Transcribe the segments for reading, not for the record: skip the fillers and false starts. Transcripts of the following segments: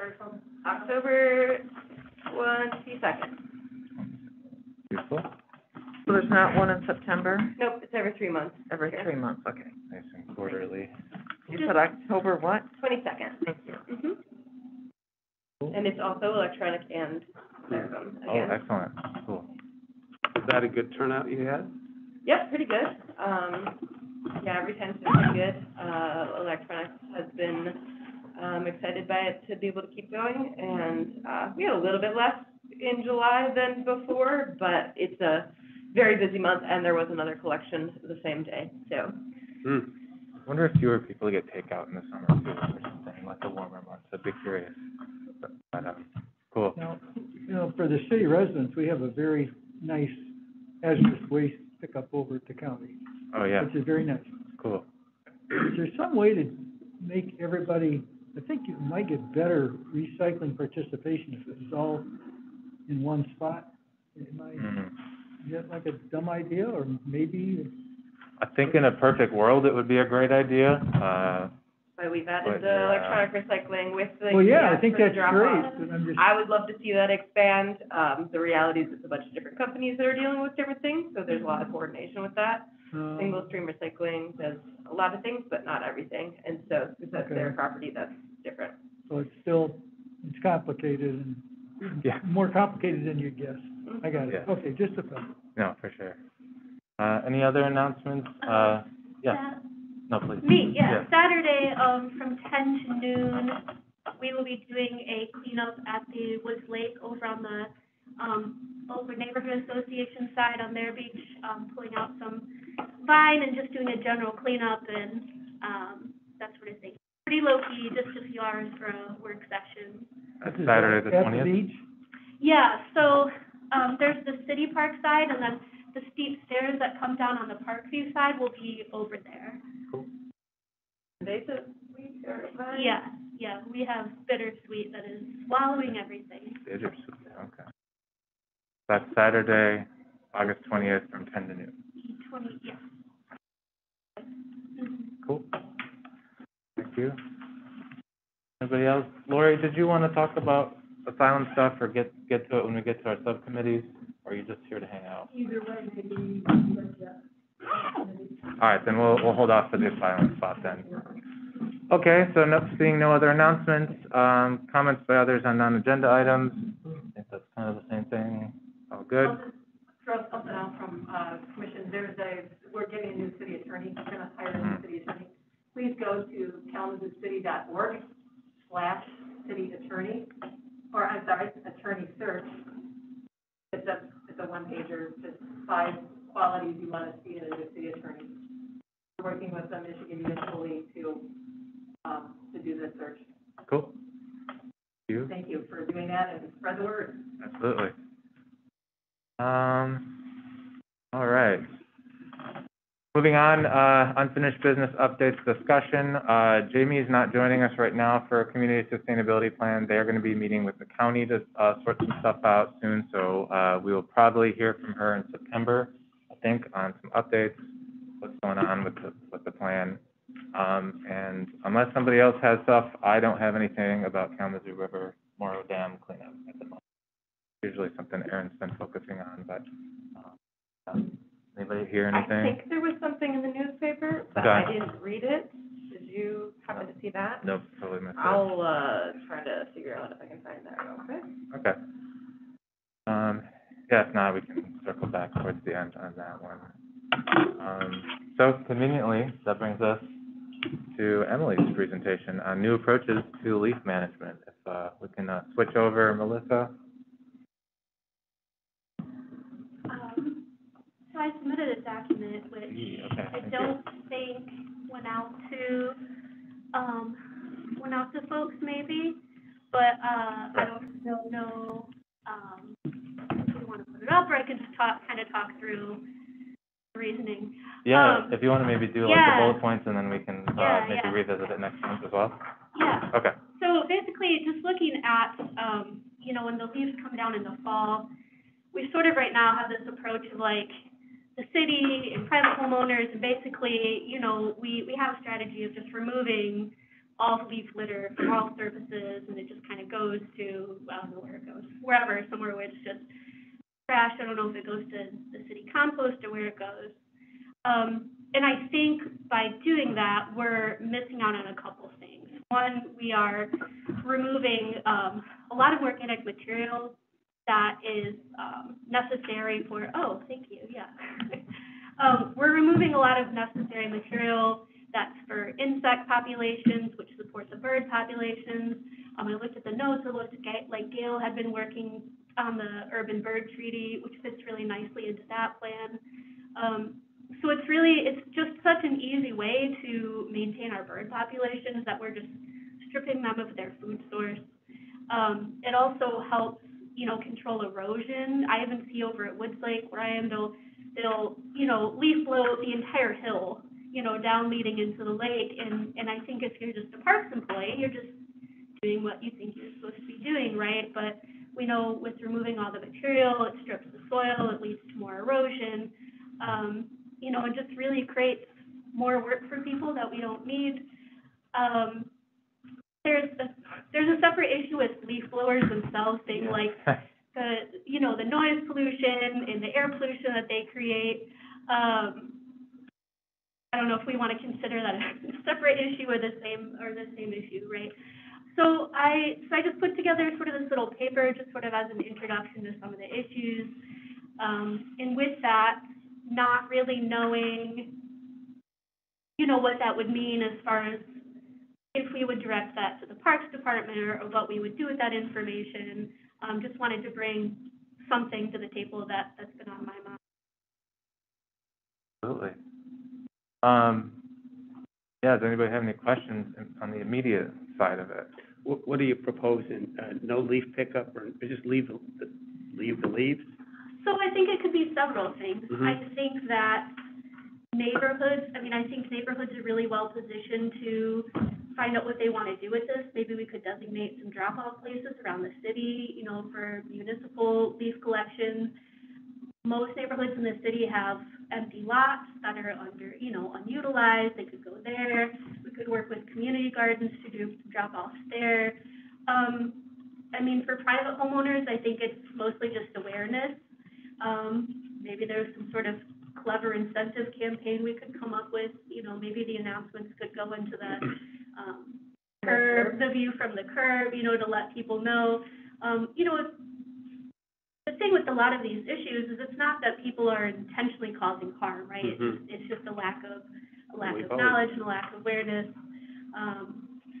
or October 22nd. Beautiful. So there's not one in September? Nope, it's every 3 months. Every 3 months, okay. Nice and quarterly. You said October what? 22nd. Thank you. Mm-hmm. Cool. And it's also electronic and telephone. Oh, excellent. Cool. Is that a good turnout you had? Yep, pretty good. Yeah, retention's been good. Electronics has been excited by it to be able to keep going, and we had a little bit less in July than before, but it's a very busy month, and there was another collection the same day. So, I wonder if fewer people get takeout in the summer too, or something like the warmer months. I'd be curious. But cool. Now, you know, for the city residents, we have a very nice hazardous waste pickup over at the county. Oh yeah, which is very nice. Cool. Is there some way to make everybody? I think you might get better recycling participation if it's all in one spot. It might. Is that like a dumb idea, or maybe? I think in a perfect world, it would be a great idea. But we've added the electronic recycling with the. Well, yeah, I think that's great. I would love to see that expand. The reality is, it's a bunch of different companies that are dealing with different things, so there's a lot of coordination with that. Single stream recycling does a lot of things, but not everything. And so, since that's their property, that's different. So it's still complicated and more complicated than you'd guess. I got it. Okay, just a thought. No, for sure. Any other announcements? No, please. Me, Saturday from 10 to noon, we will be doing a cleanup at the Woods Lake over on the Over Neighborhood Association side on their beach, pulling out some vine and just doing a general cleanup and that sort of thing. Pretty low key, just a few hours for a work session. That's Saturday the 20th? At the beach? Yeah, so there's the city park side, and then the steep stairs that come down on the Parkview side will be over there. Cool. Yeah, we have bittersweet that is swallowing everything. Bittersweet, okay. That's Saturday, August 20th from 10 to noon. Cool. Thank you. Anybody else? Lori, did you want to talk about asylum stuff or get to it when we get to our subcommittees, or are you just here to hang out? Either way, maybe. All right, then we'll hold off for the asylum spot then. Okay, so seeing no other announcements, comments by others on non-agenda items. I think that's kind of the same thing. All good. I'll just throw something out from commission. We're getting a new city attorney. We're going to hire a new city attorney. Please go to kalamazooCity.org/city attorney, or I'm sorry, attorney search. It's a one pager. Just 5 qualities you want to see in a city attorney. We're working with the Michigan Municipal League to do this search. Cool. Thank you for doing that and spread the word. Absolutely. All right. Moving on, unfinished business updates discussion. Jamie is not joining us right now for a community sustainability plan. They are going to be meeting with the county to sort some stuff out soon. So we will probably hear from her in September, I think, on some updates, what's going on with the plan. And unless somebody else has stuff, I don't have anything about Kalamazoo River Morrow Dam cleanup at the moment. Usually something Aaron's been focusing on, but anybody hear anything? I think there was something in the newspaper, but I didn't read it. Did you happen to see that? Nope, totally missed it. I'll try to figure out if I can find that real quick. Okay. If not, we can circle back towards the end on that one. So conveniently, that brings us to Emily's presentation on new approaches to leaf management. If we can switch over, Melissa. So I submitted a document which I don't think went out to folks maybe, but I don't know if you want to put it up, or I can just talk through reasoning. Yeah, if you want to maybe do like the bullet points, and then we can maybe revisit it next month as well. Yeah. Okay. So basically, just looking at, when the leaves come down in the fall, we sort of right now have this approach of like the city and private homeowners, and basically, we have a strategy of just removing all leaf litter for all surfaces, and it just kind of goes to, well, I don't know where it goes, wherever, somewhere where it's just trash. I don't know if it goes to the city compost or where it goes. And I think by doing that, we're missing out on a couple things. One, we are removing a lot of organic material that is necessary for, oh, thank you, yeah. We're removing a lot of necessary material that's for insect populations, which supports the bird populations. I looked at the notes, I looked at, like, Gail had been working on the Urban Bird Treaty, which fits really nicely into that plan. So it's really, it's just such an easy way to maintain our bird populations that we're just stripping them of their food source. It also helps, you know, control erosion. I even see over at Woods Lake where I am, they'll you know, leaf blow the entire hill, you know, down leading into the lake. And I think if you're just a parks employee, you're just doing what you think you're supposed to be doing, right? But we know with removing all the material, it strips the soil, it leads to more erosion, you know, it just really creates more work for people that we don't need. There's a separate issue with leaf blowers themselves, things like the, you know, the noise pollution and the air pollution that they create. I don't know if we want to consider that a separate issue or the same issue, right? So I just put together sort of this little paper, just sort of as an introduction to some of the issues. And with that, not really knowing, you know, what that would mean as far as if we would direct that to the Parks Department or what we would do with that information. Just wanted to bring something to the table that's been on my mind. Absolutely. Yeah, does anybody have any questions on the immediate side of it? What are you proposing? No leaf pickup, or just leave the leaves? So I think it could be several things. Mm-hmm. I think that neighborhoods, I mean, I think neighborhoods are really well positioned to find out what they want to do with this. Maybe we could designate some drop-off places around the city, you know, for municipal leaf collection. Most neighborhoods in the city have empty lots that are under, you know, unutilized. They could go there. We could work with community gardens to do drop-offs there. I mean, for private homeowners, I think it's mostly just awareness. Maybe there's some sort of clever incentive campaign we could come up with. You know, maybe the announcements could go into the curb, the view from the curb, you know, to let people know. You know, the thing with a lot of these issues is it's not that people are intentionally causing harm, right? Mm-hmm. It's just a lack of knowledge and a lack of awareness.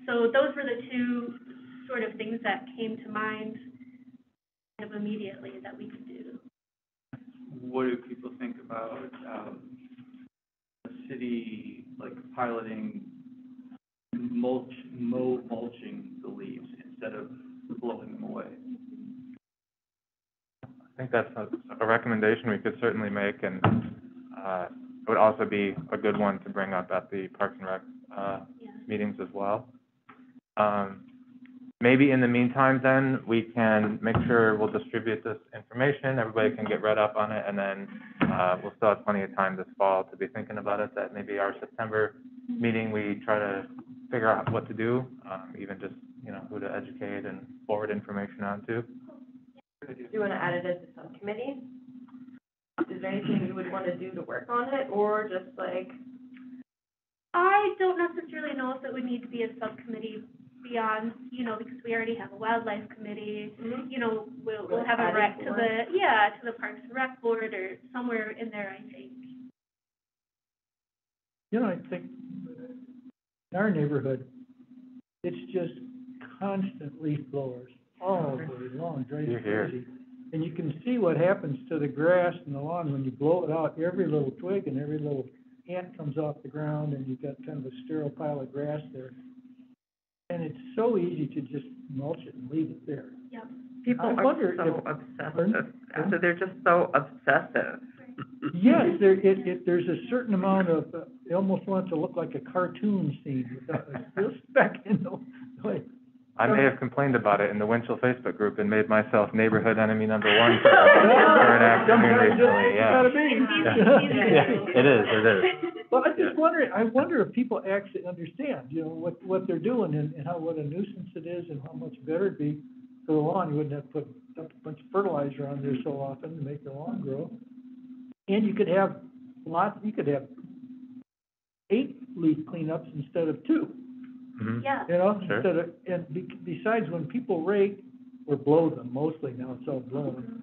So those were the two sort of things that came to mind kind of immediately that we could do. What do people think about a city like piloting mulching the leaves instead of blowing them away? I think that's a recommendation we could certainly make, and it would also be a good one to bring up at the Parks and Rec meetings as well. Maybe in the meantime, then, we can make sure we'll distribute this information, everybody can get read up on it, and then we'll still have plenty of time this fall to be thinking about it, that maybe our September meeting, we try to figure out what to do, even just, you know, who to educate and forward information on to. Do you want to add it as a subcommittee? Is there anything you would want to do to work on it, or just like? I don't necessarily know if it would need to be a subcommittee. Beyond, you know, because we already have a wildlife committee, mm-hmm. you know, we'll have a rec to the Parks and Rec board or somewhere in there, I think. You know, I think in our neighborhood, it's just constant leaf blowers all over the lawn, drives crazy. And you can see what happens to the grass and the lawn when you blow it out. Every little twig and every little ant comes off the ground, and you've got kind of a sterile pile of grass there. And it's so easy to just mulch it and leave it there. Yep. People are so obsessive. Yes, there's a certain amount of, they almost want it to look like a cartoon scene without a speck in the way. I may have complained about it in the Winchell Facebook group and made myself neighborhood enemy number one for an afternoon recently. Yeah. It is. Well, I'm just wondering, I wonder if people actually understand, you know, what they're doing and how, what a nuisance it is and how much better it'd be for the lawn. You wouldn't have to put a bunch of fertilizer on there so often to make the lawn grow. And you could have lots, you could have 8 leaf cleanups instead of 2. Mm-hmm. Yeah. You know, sure. Instead of, and besides, when people rake or blow them, mostly now it's all blown,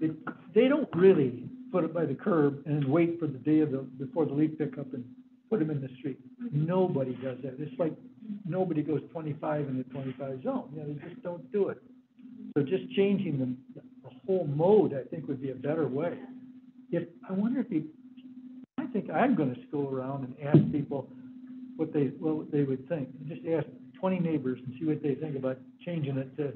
they don't really put it by the curb and wait for the day of the, before the leaf pickup and put them in the street. Nobody does that. It's like nobody goes 25 in the 25 zone. You know, they just don't do it. So just changing the whole mode, I think, would be a better way. If I wonder if you, I think I'm going to go around and ask people what they would think. Just ask 20 neighbors and see what they think about changing it to,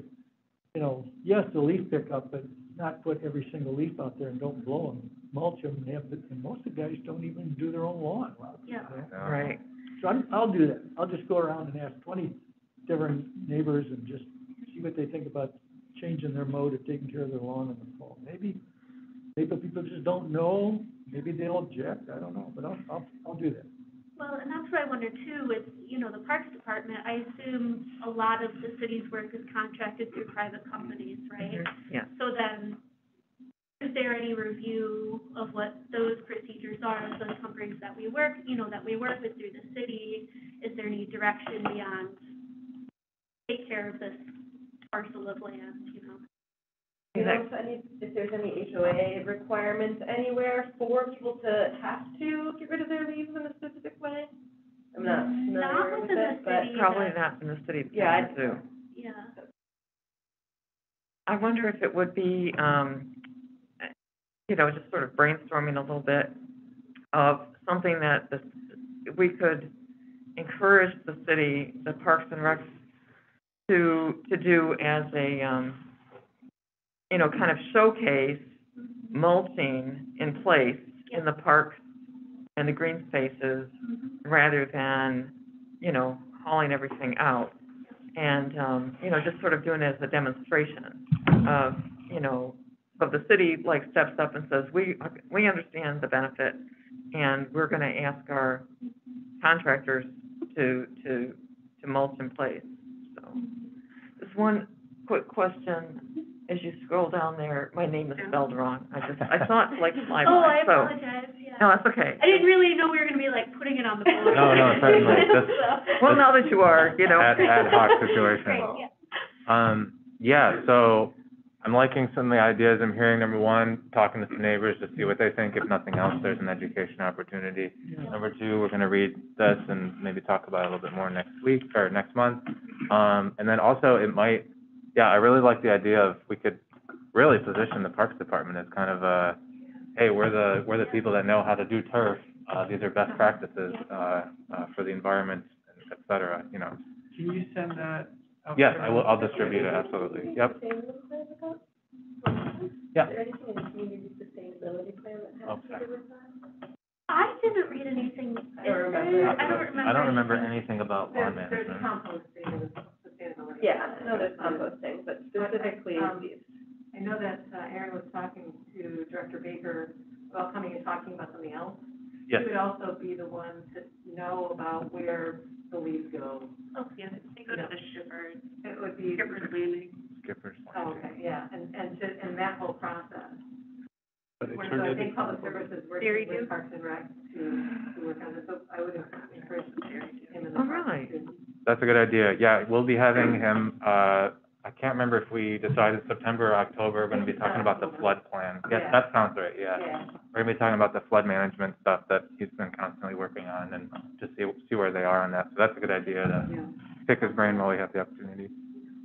you know, yes, the leaf pickup, but not put every single leaf out there and don't blow them, mulch them, and have the, and most of the guys don't even do their own lawn. Yeah, right. So I'll do that. I'll just go around and ask 20 different neighbors and just see what they think about changing their mode of taking care of their lawn in the fall. Maybe people just don't know. Maybe they'll object. I don't know, but I'll do that. Well, and that's what I wonder too. With, you know, the Parks Department, I assume a lot of the city's work is contracted through private companies, right? Mm-hmm. Yeah. So then, is there any review of what those procedures are of those companies that we work, you know, that we work with through the city? Is there any direction beyond take care of this parcel of land? You know. You know, so if there's any HOA requirements anywhere for people to have to get rid of their leaves in a specific way? I'm not familiar with it, but probably not in the city. Yeah, I do. Yeah. I wonder if it would be, you know, just sort of brainstorming a little bit of something that we could encourage the city, the Parks and Rec, to do as a you know, kind of showcase mulching in place in the parks and the green spaces, rather than, you know, hauling everything out, and you know, just sort of doing it as a demonstration of, you know, of the city like steps up and says, we understand the benefit, and we're going to ask our contractors to mulch in place. So, just one quick question. As you scroll down there, my name is spelled wrong. I saw it like fly by. Oh, I apologize. Yeah. No, that's okay. I didn't really know we were going to be like putting it on the board. No, certainly. Well, now that you are, you know. Ad hoc situation. Great, yeah. So I'm liking some of the ideas I'm hearing. Number one, talking to some neighbors to see what they think. If nothing else, there's an education opportunity. Yeah. Number two, we're going to read this and maybe talk about it a little bit more next week or next month. And then also it might, yeah, I really like the idea of we could really position the Parks Department as kind of a, hey, we're the people that know how to do turf. These are best practices for the environment, et cetera. You know. Can you send that? Yes, I will. I'll distribute it. Absolutely. Yep. Yeah. Is there anything in the community sustainability plan that has to do with that? I didn't read anything. I don't remember anything about lawn management. There's yeah, I know there's composting, but specifically I know that Aaron was talking to Director Baker about coming and talking about something else. Yes. He would also be the one to know about where the leaves go. Oh, yeah, they go to the Shippers. It would be Shippers leaving. Shippers. Oh, okay, yeah, and that whole process. So I think public services work with Parks and Rec to work on this. So I would encourage him as a person. That's a good idea. Yeah, we'll be having him. I can't remember if we decided September or October. We're going to be talking about the flood plan. Yeah, that sounds right. Yeah, we're going to be talking about the flood management stuff that he's been constantly working on, and just see where they are on that. So that's a good idea to pick his brain while we have the opportunity.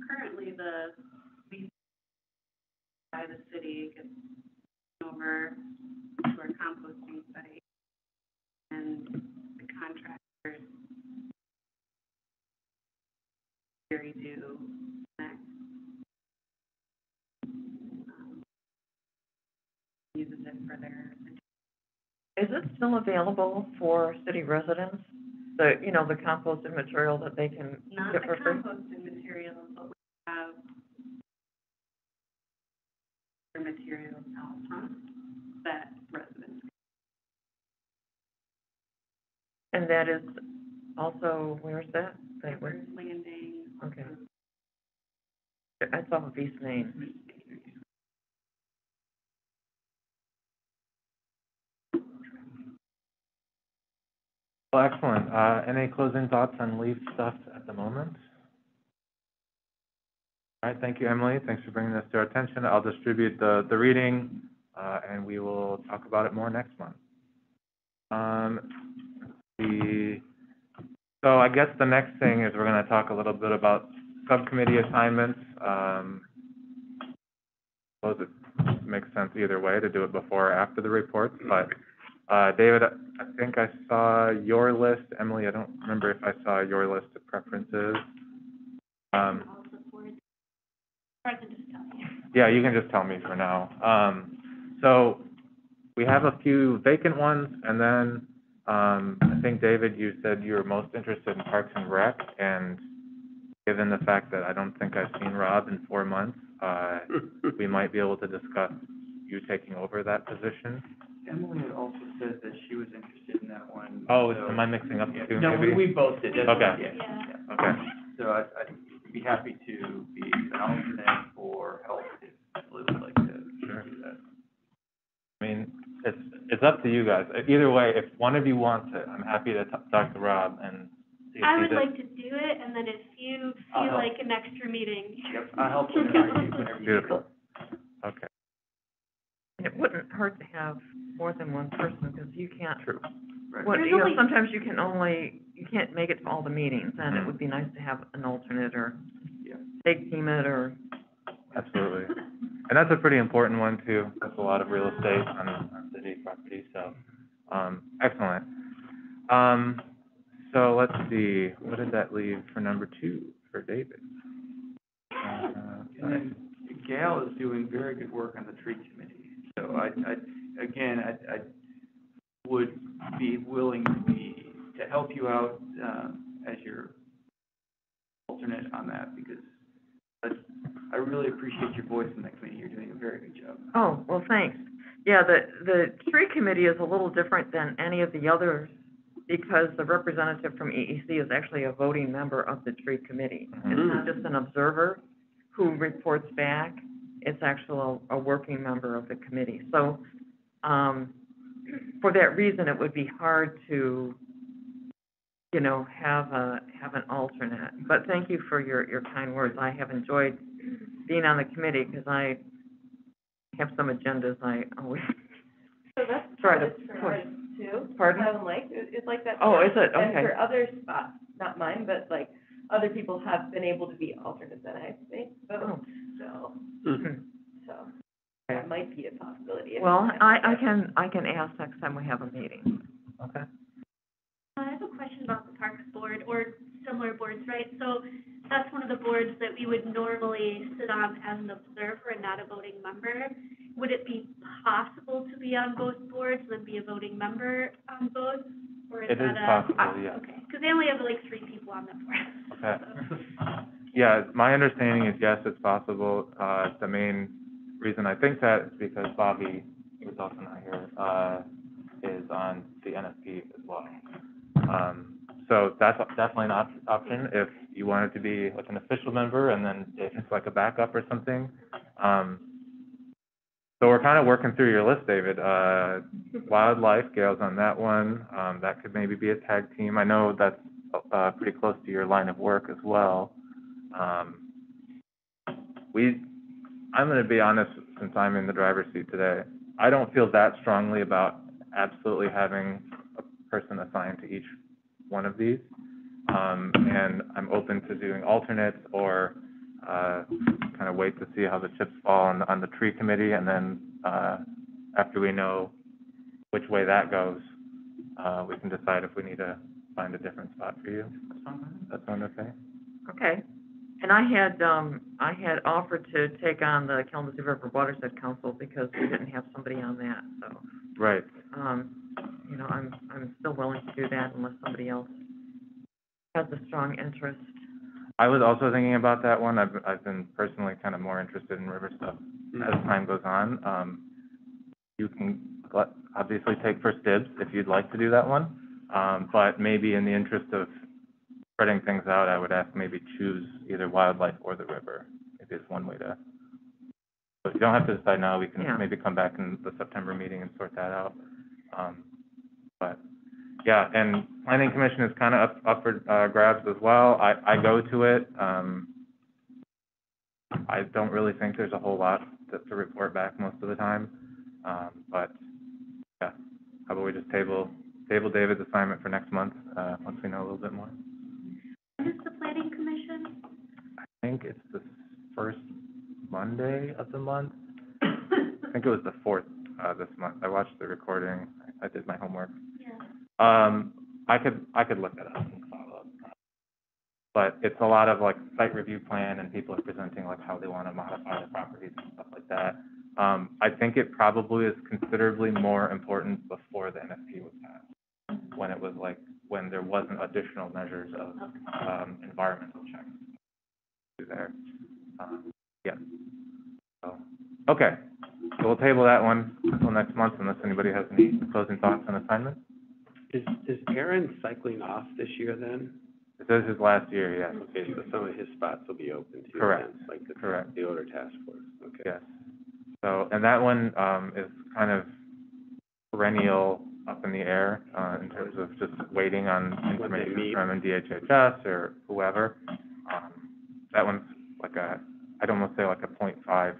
Currently, the city gets over to our composting site, and the contractors. Uses it for their. Is it still available for city residents? The composted material that they can get for free? Not the composted material, but we have other materials out front that residents. And that is also, where's that? Where's Land Bank? Okay. That's off of East Main. Well, excellent. Any closing thoughts on leave stuff at the moment? All right, thank you, Emily. Thanks for bringing this to our attention. I'll distribute the reading, and we will talk about it more next month. So I guess the next thing is we're going to talk a little bit about subcommittee assignments. I suppose it makes sense either way to do it before or after the reports, but David, I think I saw your list. Emily, I don't remember if I saw your list of preferences. Yeah, you can just tell me for now. So we have a few vacant ones, and then I think, David, you said you were most interested in Parks and Rec, and given the fact that I don't think I've seen Rob in 4 months, we might be able to discuss you taking over that position. Emily also said that she was interested in that one. Oh, so am I mixing up the two? No, maybe? We both did. That's okay. Right. Yeah. Okay. So I'd be happy to be an alternate for help if Emily would like to do that. I mean, it's up to you guys. Either way, if one of you wants it, I'm happy to talk to Rob and see if I would like to do it, and then if you feel like an extra meeting. Yep, I'll help you whenever you Beautiful. Okay. It wouldn't hurt to have more than one person, because you can't. True. Right. What, you know, sometimes you can only can't make it to all the meetings, and it would be nice to have an alternate or big team it or. Absolutely, and that's a pretty important one too. That's a lot of real estate on city property, so excellent. So let's see, what did that leave for number 2 for David? And then Gail is doing very good work on the tree committee. So I would be willing to help you out as your alternate on that, because I really appreciate your voice in that committee. You're doing a very good job. Oh, well, thanks. Yeah, the tree committee is a little different than any of the others, because the representative from EEC is actually a voting member of the tree committee. Mm-hmm. It's not just an observer who reports back. It's actually a working member of the committee. So for that reason, it would be hard to, you know, have an alternate. But thank you for your kind words. I have enjoyed being on the committee, because I have some agendas I always try to push. Too. Pardon? Asylum Lake. It's like that. Oh, is it? Okay. And for other spots, not mine, but like other people have been able to be alternates that I think. So that might be a possibility. Well, I can ask next time we have a meeting. Okay. I have a question about the Parks Board or similar boards, right? So that's one of the boards that we would normally sit on as an observer and not a voting member. Would it be possible to be on both boards and then be a voting member on both? Or is it that is possible, yeah. Okay, because they only have like 3 people on that board. Okay. Yeah, my understanding is yes, it's possible. The main reason I think that is because Bobby, who's also not here, is on the NSP as well. So that's definitely an option if you wanted to be like an official member and then it's like a backup or something. So we're kind of working through your list, David. Wildlife, Gail's on that one. That could maybe be a tag team. I know that's pretty close to your line of work as well. I'm going to be honest, since I'm in the driver's seat today, I don't feel that strongly about absolutely having a person assigned to each one of these. And I'm open to doing alternates or kind of wait to see how the chips fall on the tree committee, and then after we know which way that goes, we can decide if we need to find a different spot for you. That sound okay? Okay. And I had offered to take on the Kalamazoo River Watershed Council because we didn't have somebody on that. So right. You know, I'm still willing to do that unless somebody else has a strong interest. I was also thinking about that one. I've been personally kind of more interested in river stuff as time goes on. You can obviously take first dibs if you'd like to do that one. But maybe in the interest of spreading things out, I would ask maybe choose either wildlife or the river. Maybe it's one way to. But you don't have to decide now. We can maybe come back in the September meeting and sort that out. But yeah, and Planning Commission is kind of up for grabs as well. I go to it. I don't really think there's a whole lot to report back most of the time. But yeah, how about we just table David's assignment for next month once we know a little bit more. What is the Planning Commission? I think it's the first Monday of the month. I think it was the 4th this month. I watched the recording. I did my homework. Yeah. I could look that up and follow up. But it's a lot of like site review plan and people are presenting like how they want to modify the properties and stuff like that. I think it probably is considerably more important before the NSP was passed, when it was like when there wasn't additional measures of environmental checks there. Yeah. So, okay. So we'll table that one until next month, unless anybody has any closing thoughts on assignment. Is Aaron cycling off this year then? This is his last year, yeah. Okay, so some of his spots will be open to correct. Events, like the older task force. Okay. Yes. So, and that one is kind of perennial up in the air in terms of just waiting on information from DHHS or whoever. That one's like a, I'd almost say like a 0.5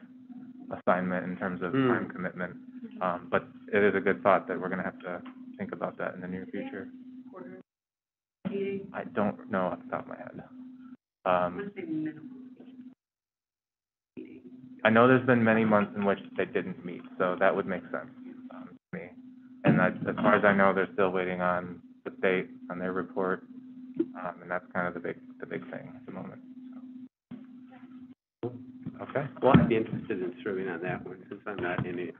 assignment in terms of time commitment. But it is a good thought that we're going to have to think about that in the near future. I don't know off the top of my head. I know there's been many months in which they didn't meet, so that would make sense to me. And as far as I know, they're still waiting on the state on their report, and that's kind of the big thing at the moment. Okay. Well, I'd be interested in serving on that one since I'm not on any of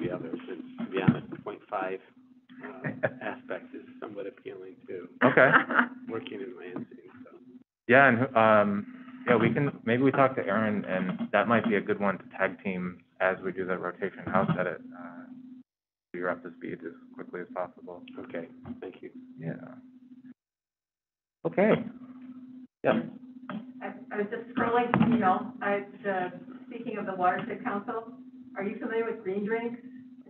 the others. And to be honest, 0.5 aspect is somewhat appealing too. Okay. Working in Lansing. So. Yeah, and yeah, we can maybe we talk to Aaron, and that might be a good one to tag team as we do that rotation. I'll set it. You're up to speed as quickly as possible. Okay. Thank you. Yeah. Okay. Yeah. I was just scrolling, speaking of the Watershed Council, are you familiar with Green Drinks?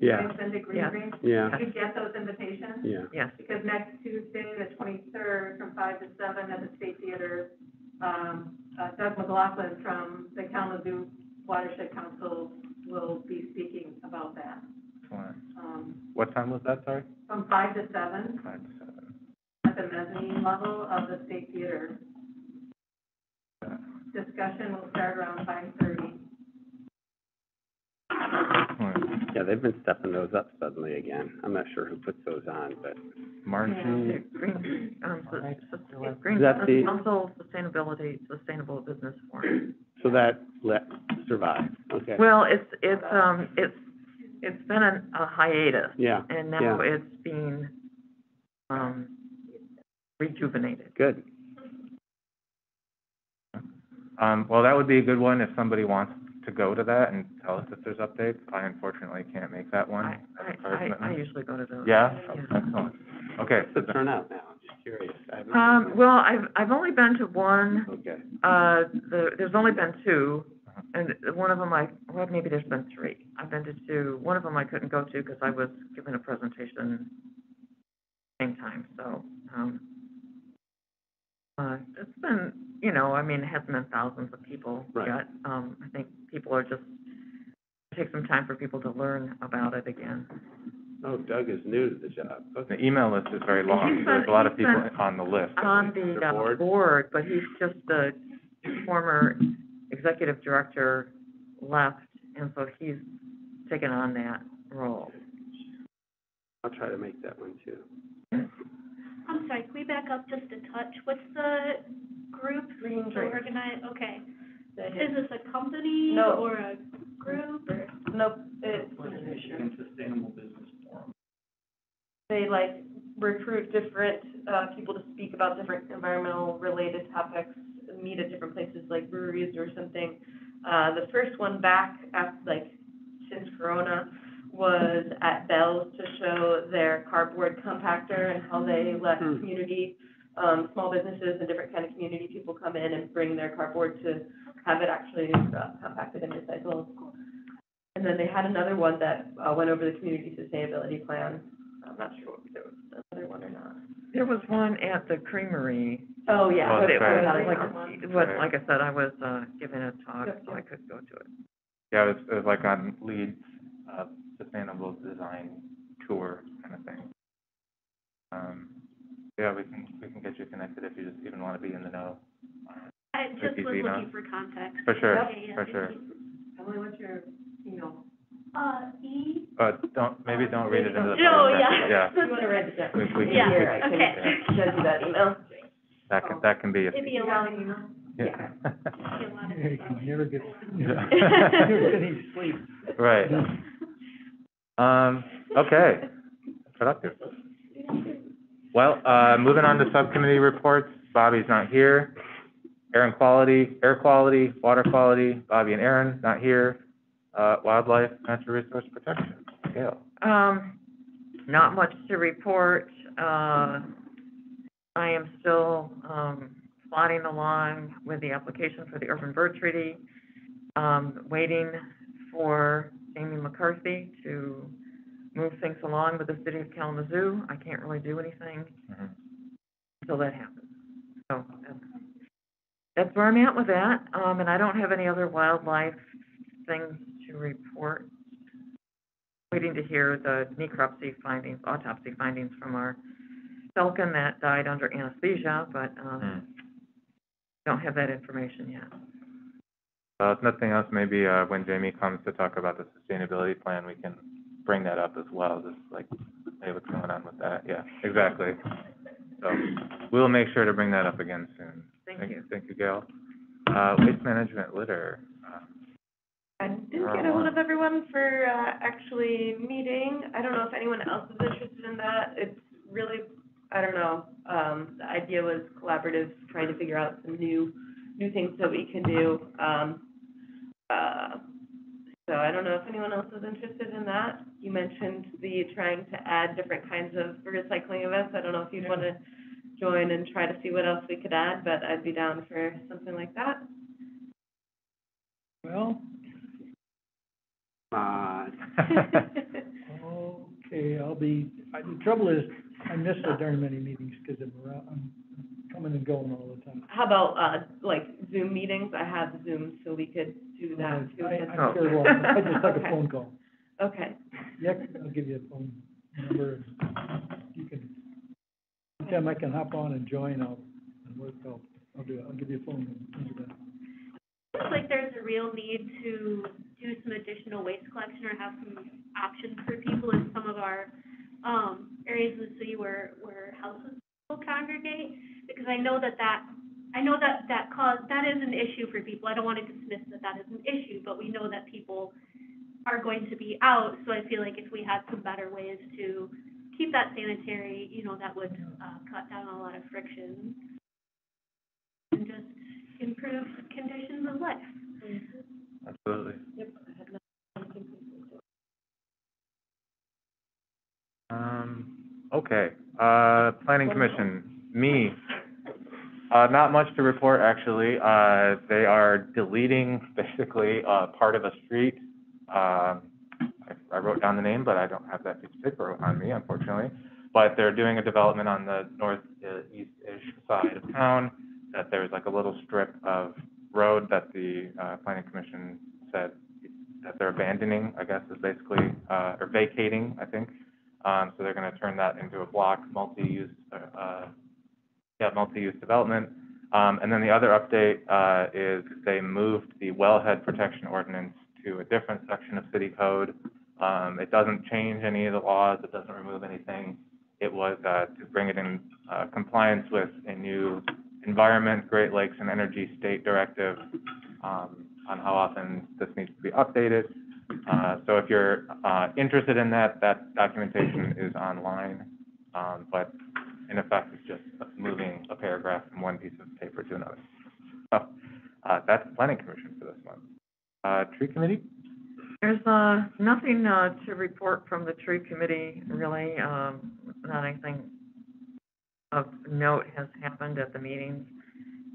Yeah. They send a Green Drinks? Yeah. Did you get those invitations? Yeah. Yeah. Because next Tuesday, the 23rd, from 5 to 7 at the State Theater, Doug McLaughlin from the Kalamazoo Watershed Council will be speaking about that. What time was that, sorry? From 5 to 7. 5 to 7. At the mezzanine level of the State Theater. Discussion will start around 5:30. Yeah, they've been stepping those up suddenly again. I'm not sure who puts those on, but Martin. Yeah. Green Council Sustainable Business Forum. So that survived. Okay. Well, it's been a hiatus. Yeah. And now it's being rejuvenated. Good. Well, that would be a good one if somebody wants to go to that and tell us if there's updates. I unfortunately can't make that one. I usually go to those. Yeah? Excellent. Okay. What's the turnout now? I'm just curious. Well, I've only been to one. Okay. There's only been two, and one of them well, maybe there's been three. I've been to two. One of them I couldn't go to because I was given a presentation at the same time, so. It's been, it hasn't been thousands of people yet. I think people are just, it takes some time for people to learn about it again. Oh, Doug is new to the job. Okay. The email list is very long. There's a lot of people on the list. On the board, but he's just the former executive director left, and so he's taken on that role. I'll try to make that one too. I'm sorry, can we back up just a touch? What's the group to organize? Okay. Is this a company or a group? Or? Nope. It's a Sustainable Business Forum. They recruit different people to speak about different environmental related topics, meet at different places like breweries or something. The first one back after since Corona was at Bell's to show their cardboard compactor and how they let community, small businesses and different kind of community people come in and bring their cardboard to have it actually compacted and recycled. And then they had another one that went over the community sustainability plan. I'm not sure if there was another one or not. There was one at the creamery. Oh, yeah. Oh, but it was, like I said, I was giving a talk, so I could go to it. Yeah, it was like on Leeds, sustainable design tour kind of thing. Yeah, we can get you connected if you just even want to be in the know. I just was looking for context. For sure, for sure. Emily, what's your email? Don't read it into the. No, yeah. You want to read the document? Yeah. Okay. Send you that email. That can be. It'd be a long email. Yeah. You can never get any sleep. Right. Okay. Productive. Well, moving on to subcommittee reports. Bobby's not here. Aaron quality, air quality, water quality. Bobby and Aaron not here. Wildlife, natural resource protection. Gail. Not much to report. I am still plodding along with the application for the Urban Bird Treaty, waiting for Jamie McCarthy to move things along with the city of Kalamazoo. I can't really do anything until that happens. So that's where I'm at with that. And I don't have any other wildlife things to report. Waiting to hear the autopsy findings from our falcon that died under anesthesia, but don't have that information yet. If nothing else, maybe when Jamie comes to talk about the sustainability plan, we can bring that up as well. Just like, hey, what's going on with that? Yeah, exactly. So we'll make sure to bring that up again soon. Thank you. Thank you, Gail. Waste management litter. I didn't get a hold of everyone for actually meeting. I don't know if anyone else is interested in that. It's really, I don't know. The idea was collaborative, trying to figure out some new things that we can do. So I don't know if anyone else is interested in that. You mentioned the trying to add different kinds of recycling events. I don't know if you'd want to join and try to see what else we could add, but I'd be down for something like that. Well, okay, the trouble is I miss so darn many meetings because I'm coming and going all the time. How about like Zoom meetings? I have Zoom, so we could do that. I'm sure. Well, I just took a phone call. Okay. Yep, I'll give you a phone number. You can. Anytime I can hop on and join, I'll do it. I'll give you a phone number. It seems like there's a real need to do some additional waste collection or have some options for people in some of our areas in the city where houses will congregate, because I know that is an issue for people. I don't want to dismiss that is an issue, but we know that people are going to be out, so I feel like if we had some better ways to keep that sanitary, that would cut down on a lot of friction and just improve conditions of life. Absolutely. Yep. Okay. Planning Commission. Me. Not much to report, actually. They are deleting, basically, part of a street. I wrote down the name, but I don't have that piece of paper on me, unfortunately. But they're doing a development on the northeast-ish side of town. That there was like a little strip of road that the Planning Commission said that they're abandoning, I guess, is basically, or vacating, I think. So they're going to turn that into a block, multi-use development. And then the other update is they moved the wellhead protection ordinance to a different section of city code. It doesn't change any of the laws. It doesn't remove anything. It was to bring it in compliance with a new Environment, Great Lakes, and Energy State Directive on how often this needs to be updated. So if you're interested in that documentation is online, but in effect, it's just moving a paragraph from one piece of paper to another. So that's the Planning Commission for this one. Tree Committee? There's nothing to report from the tree committee, really. Not anything of note has happened at the meetings.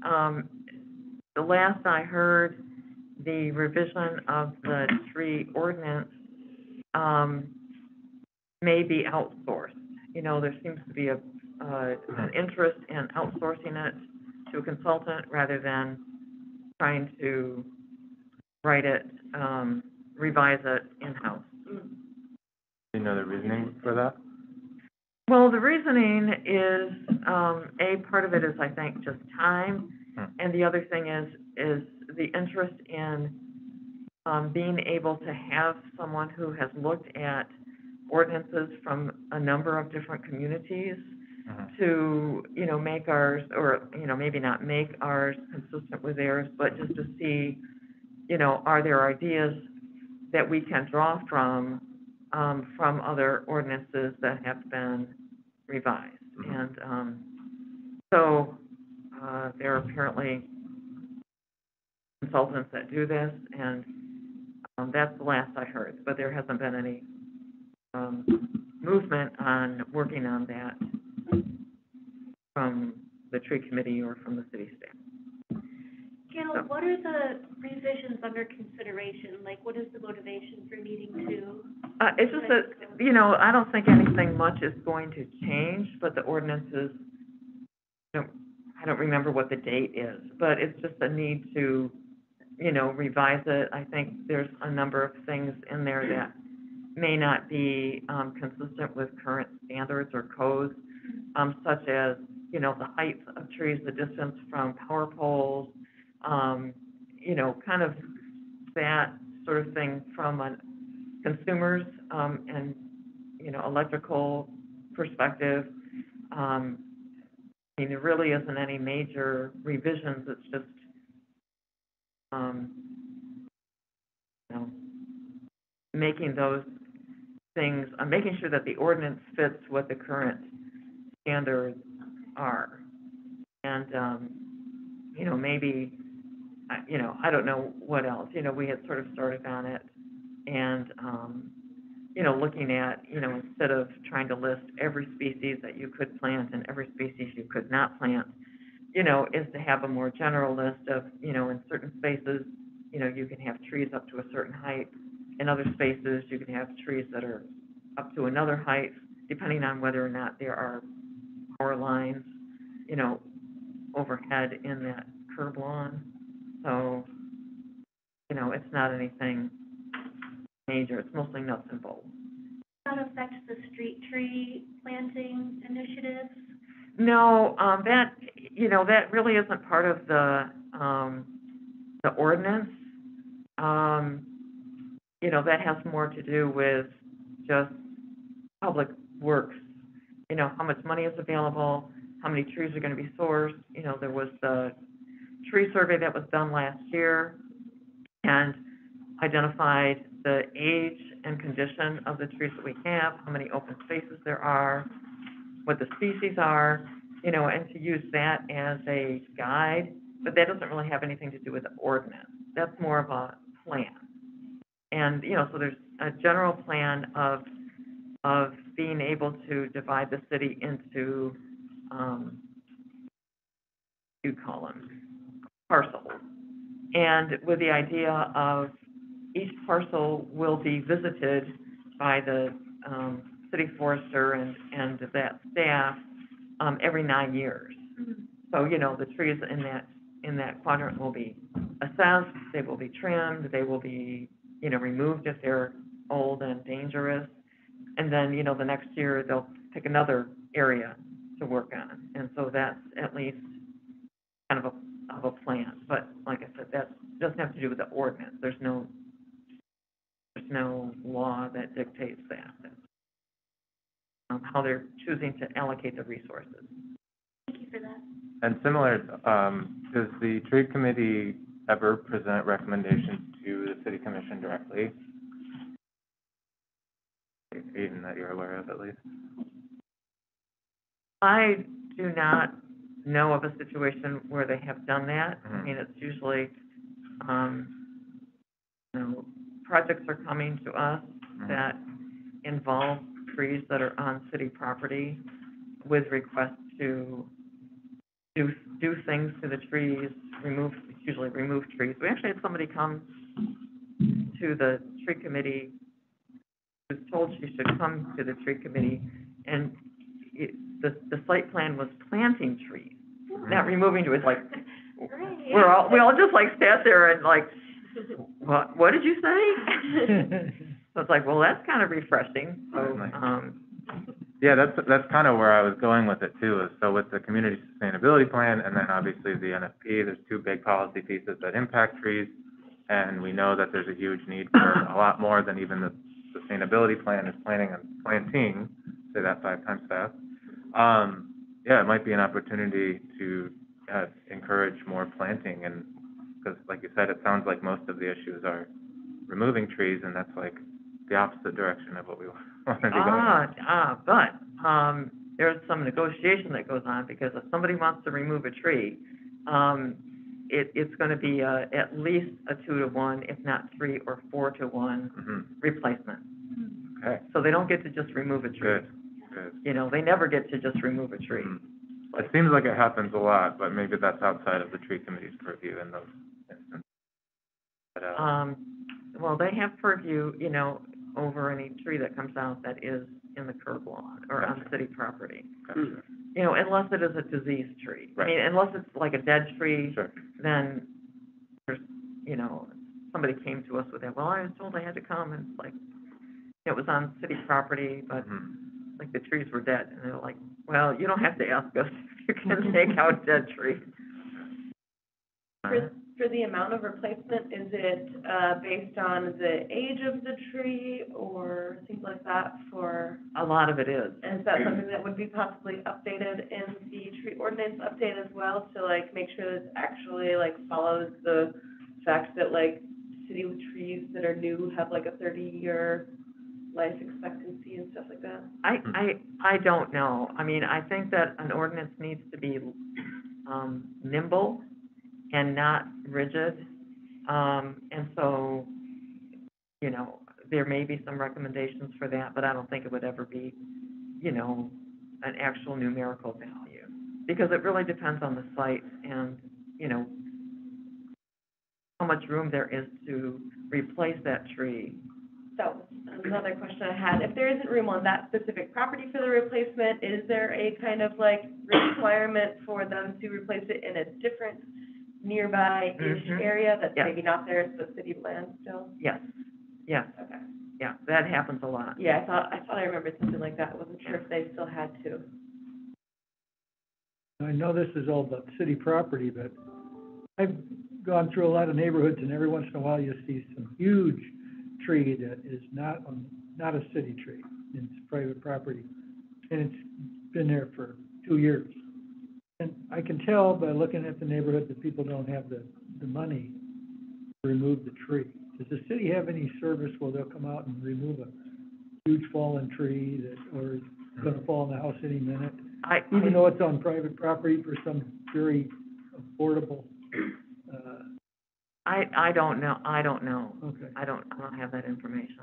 The last I heard, the revision of the tree ordinance may be outsourced. You know, there seems to be an interest in outsourcing it to a consultant rather than trying to write it, revise it in-house. Do you know the reasoning for that? Well, the reasoning is, a part of it is, I think, just time, and the other thing is the interest in being able to have someone who has looked at ordinances from a number of different communities to, you know, make ours, or, you know, maybe not make ours consistent with theirs, but just to see, you know, are there ideas that we can draw from other ordinances that have been revised. And so there are apparently consultants that do this, and that's the last I heard, but there hasn't been any movement on working on that from the tree committee or from the city staff. Gail, so, what are the revisions under consideration? Like, what is the motivation for meeting two? It's just that, you know, I don't think anything much is going to change, but the ordinances, I don't remember what the date is, but it's just a need to, you know, revise it. I think there's a number of things in there that may not be consistent with current standards or codes, such as, you know, the height of trees, the distance from power poles, you know, kind of that sort of thing from a consumer's and, you know, electrical perspective. I mean, there really isn't any major revisions. It's just, you know, making those things, making sure that the ordinance fits what the current standards are. And, you know, maybe, you know, I don't know what else. You know, we had sort of started on it and, you know, looking at, you know, instead of trying to list every species that you could plant and every species you could not plant, you know, is to have a more general list of, you know, in certain spaces, you know, you can have trees up to a certain height. In other spaces, you can have trees that are up to another height, depending on whether or not there are power lines, you know, overhead in that curb lawn. So, you know, it's not anything major. It's mostly nuts and bolts. Does that affect the street tree planting initiatives? No, that, you know, that really isn't part of the ordinance. You know, that has more to do with just public works, you know, how much money is available, how many trees are going to be sourced. You know, there was the tree survey that was done last year and identified the age and condition of the trees that we have, how many open spaces there are, what the species are, you know, and to use that as a guide. But that doesn't really have anything to do with the ordinance. That's more of a plan. And, you know, so there's a general plan of being able to divide the city into two columns, parcels. And with the idea of each parcel will be visited by the city forester and that staff every 9 years. So, you know, the trees in that quadrant will be assessed, they will be trimmed, they will be, you know, removed if they're old and dangerous. And then, you know, the next year they'll pick another area to work on. And so that's at least kind of a plan. But like I said, that doesn't have to do with the ordinance. There's no law that dictates that. How they're choosing to allocate the resources. Thank you for that. And similar, does the tree committee ever present recommendations to the city commission directly? Even that you're aware of, at least. I do not know of a situation where they have done that. I mean, it's usually, you know, projects are coming to us that involve trees that are on city property with requests to do things to the trees, usually remove trees. We actually had somebody come to the tree committee, was told she should come to the tree committee, and the site plan was planting trees, not removing trees. Like, we all just like sat there and like, what did you say? So it's like, well, that's kind of refreshing. So, yeah, that's kind of where I was going with it too. Is so with the community sustainability plan, and then obviously the NFP. There's two big policy pieces that impact trees, and we know that there's a huge need for a lot more than even the sustainability plan is planning on planting. Say that 5 times fast. Yeah, it might be an opportunity to encourage more planting, and because, like you said, it sounds like most of the issues are removing trees, and that's like the opposite direction of what we want to be going. But there's some negotiation that goes on, because if somebody wants to remove a tree, it's going to be at least a 2-to-1, if not 3 or 4-to-1 replacement. Okay. So they don't get to just remove a tree. Good. You know, they never get to just remove a tree. It seems like it happens a lot, but maybe that's outside of the tree committee's purview in those instances. But, well, they have purview, you know, over any tree that comes out that is in the curb lawn or on city property. You know, unless it is a diseased tree. I mean, unless it's like a dead tree, then there's, you know, somebody came to us with that. Well, I was told I had to come, and it's like, it was on city property, but like the trees were dead, and they're like, well, you don't have to ask us if you can take out dead trees. For the amount of replacement, is it based on the age of the tree or things like that? For a lot of it is. And is that something that would be possibly updated in the tree ordinance update as well, to like make sure that it actually like follows the fact that like city trees that are new have like a 30-year life expectancy and stuff like that? I don't know. I mean, I think that an ordinance needs to be nimble and not rigid. And so, you know, there may be some recommendations for that, but I don't think it would ever be, you know, an actual numerical value, because it really depends on the site and, you know, how much room there is to replace that tree. So another question I had, if there isn't room on that specific property for the replacement, is there a kind of like requirement for them to replace it in a different nearby-ish area that's maybe not there, so city land still? Yes. Okay. Yeah, that happens a lot. Yeah, I thought I remembered something like that. I wasn't sure if they still had to. I know this is all about city property, but I've gone through a lot of neighborhoods, and every once in a while you see some huge tree that is not a city tree. It's private property, and it's been there for 2 years. And I can tell by looking at the neighborhood that people don't have the money to remove the tree. Does the city have any service where they'll come out and remove a huge fallen tree that or is going to fall in the house any minute, even though it's on private property for some very affordable? I don't know. Okay. I don't have that information.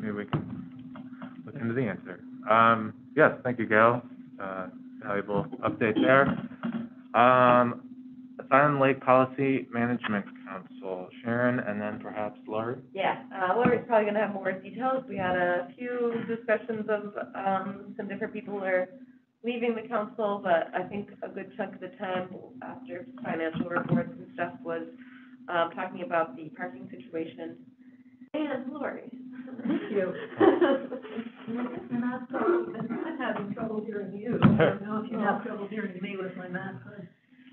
Maybe we can look into the answer. Yes. Thank you, Gail. Valuable update there. Asylum Lake Policy Management Council, Sharon, and then perhaps Laurie? Yeah, Laurie's probably going to have more details. We had a few discussions of some different people who are leaving the council, but I think a good chunk of the time after financial reports and stuff was talking about the parking situation. And Laurie. Thank you. And I'm having trouble hearing you. I don't know if you have trouble hearing me with my mask.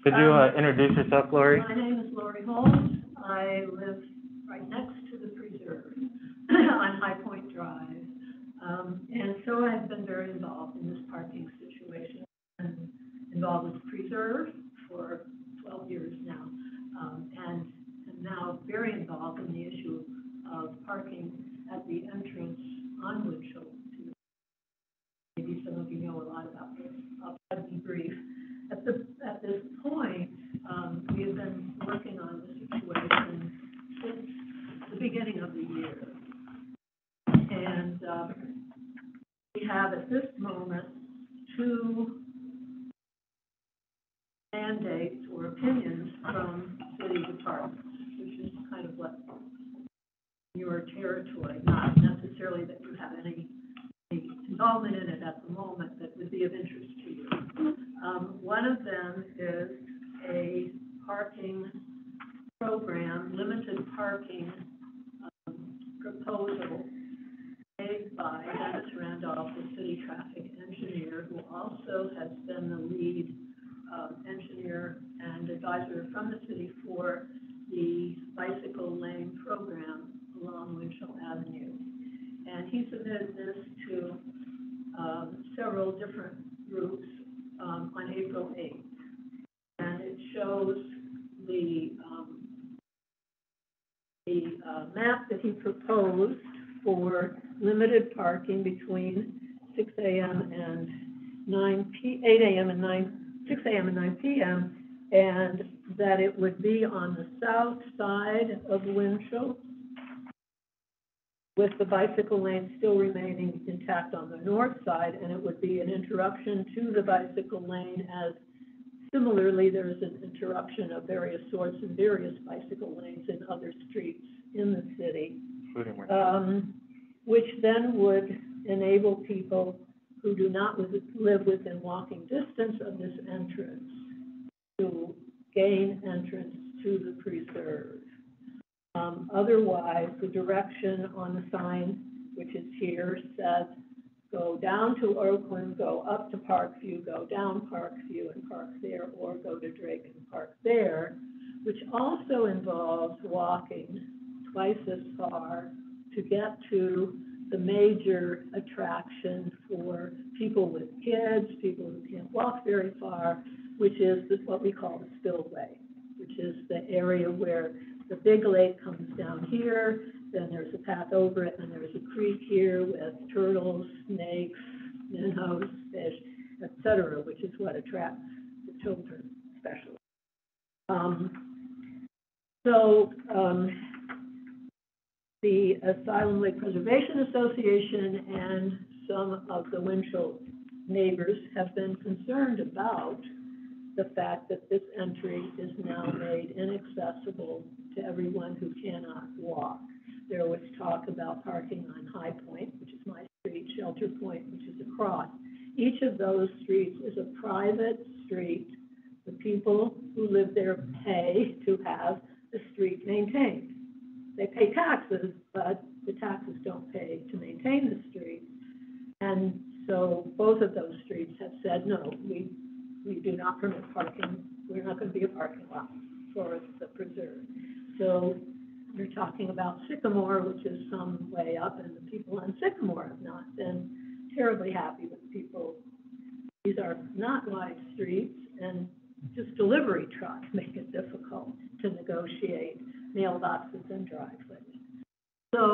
Could you introduce yourself, Laurie? My name is Laurie Holmes. I live right next to the preserve on High Point Drive. And so I've been very involved in this parking situation. I've been involved with the preserve for 12 years now, and now very involved in the issue of parking at the entrance on Winchell. Maybe some of you know a lot about this. I'll be brief. At this point, we have been working on the situation since beginning of the year. And we have at this moment two mandates or opinions from city departments, which is kind of what your territory, not necessarily that you have any involvement in it at the moment that would be of interest to you. One of them is a parking program, limited parking proposal made by Dennis Randolph, the city traffic engineer, who also has been the lead engineer and advisor from the city for the bicycle lane program along Winchell Avenue. And he submitted this to several different groups on April 8th. And it shows the map that he proposed for limited parking between 6 a.m. and 9 p.m. and that it would be on the south side of Winchell, with the bicycle lane still remaining intact on the north side, and it would be an interruption to the bicycle lane, as similarly there's an interruption of various sorts in various bicycle lanes in other streets in the city, which then would enable people who do not live within walking distance of this entrance to gain entrance to the preserve. Otherwise, the direction on the sign, which is here, says go down to Oakland, go up to Parkview, go down Parkview and park there, or go to Drake and park there, which also involves walking twice as far to get to the major attraction for people with kids, people who can't walk very far, which is what we call the spillway, which is the area where the big lake comes down here, then there's a path over it, and there's a creek here with turtles, snakes, minnows, fish, etc., which is what attracts the children, especially. The Asylum Lake Preservation Association and some of the Winchell neighbors have been concerned about the fact that this entry is now made inaccessible to everyone who cannot walk. There was talk about parking on High Point, which is my street, Shelter Point, which is across. Each of those streets is a private street. The people who live there pay to have the street maintained. They pay taxes, but the taxes don't pay to maintain the street. And so both of those streets have said, no, we do not permit parking. We're not going to be a parking lot for the preserve. So you're talking about Sycamore, which is some way up, and the people on Sycamore have not been terribly happy with people. These are not wide streets, and just delivery trucks make it difficult to negotiate mailboxes and driveways. So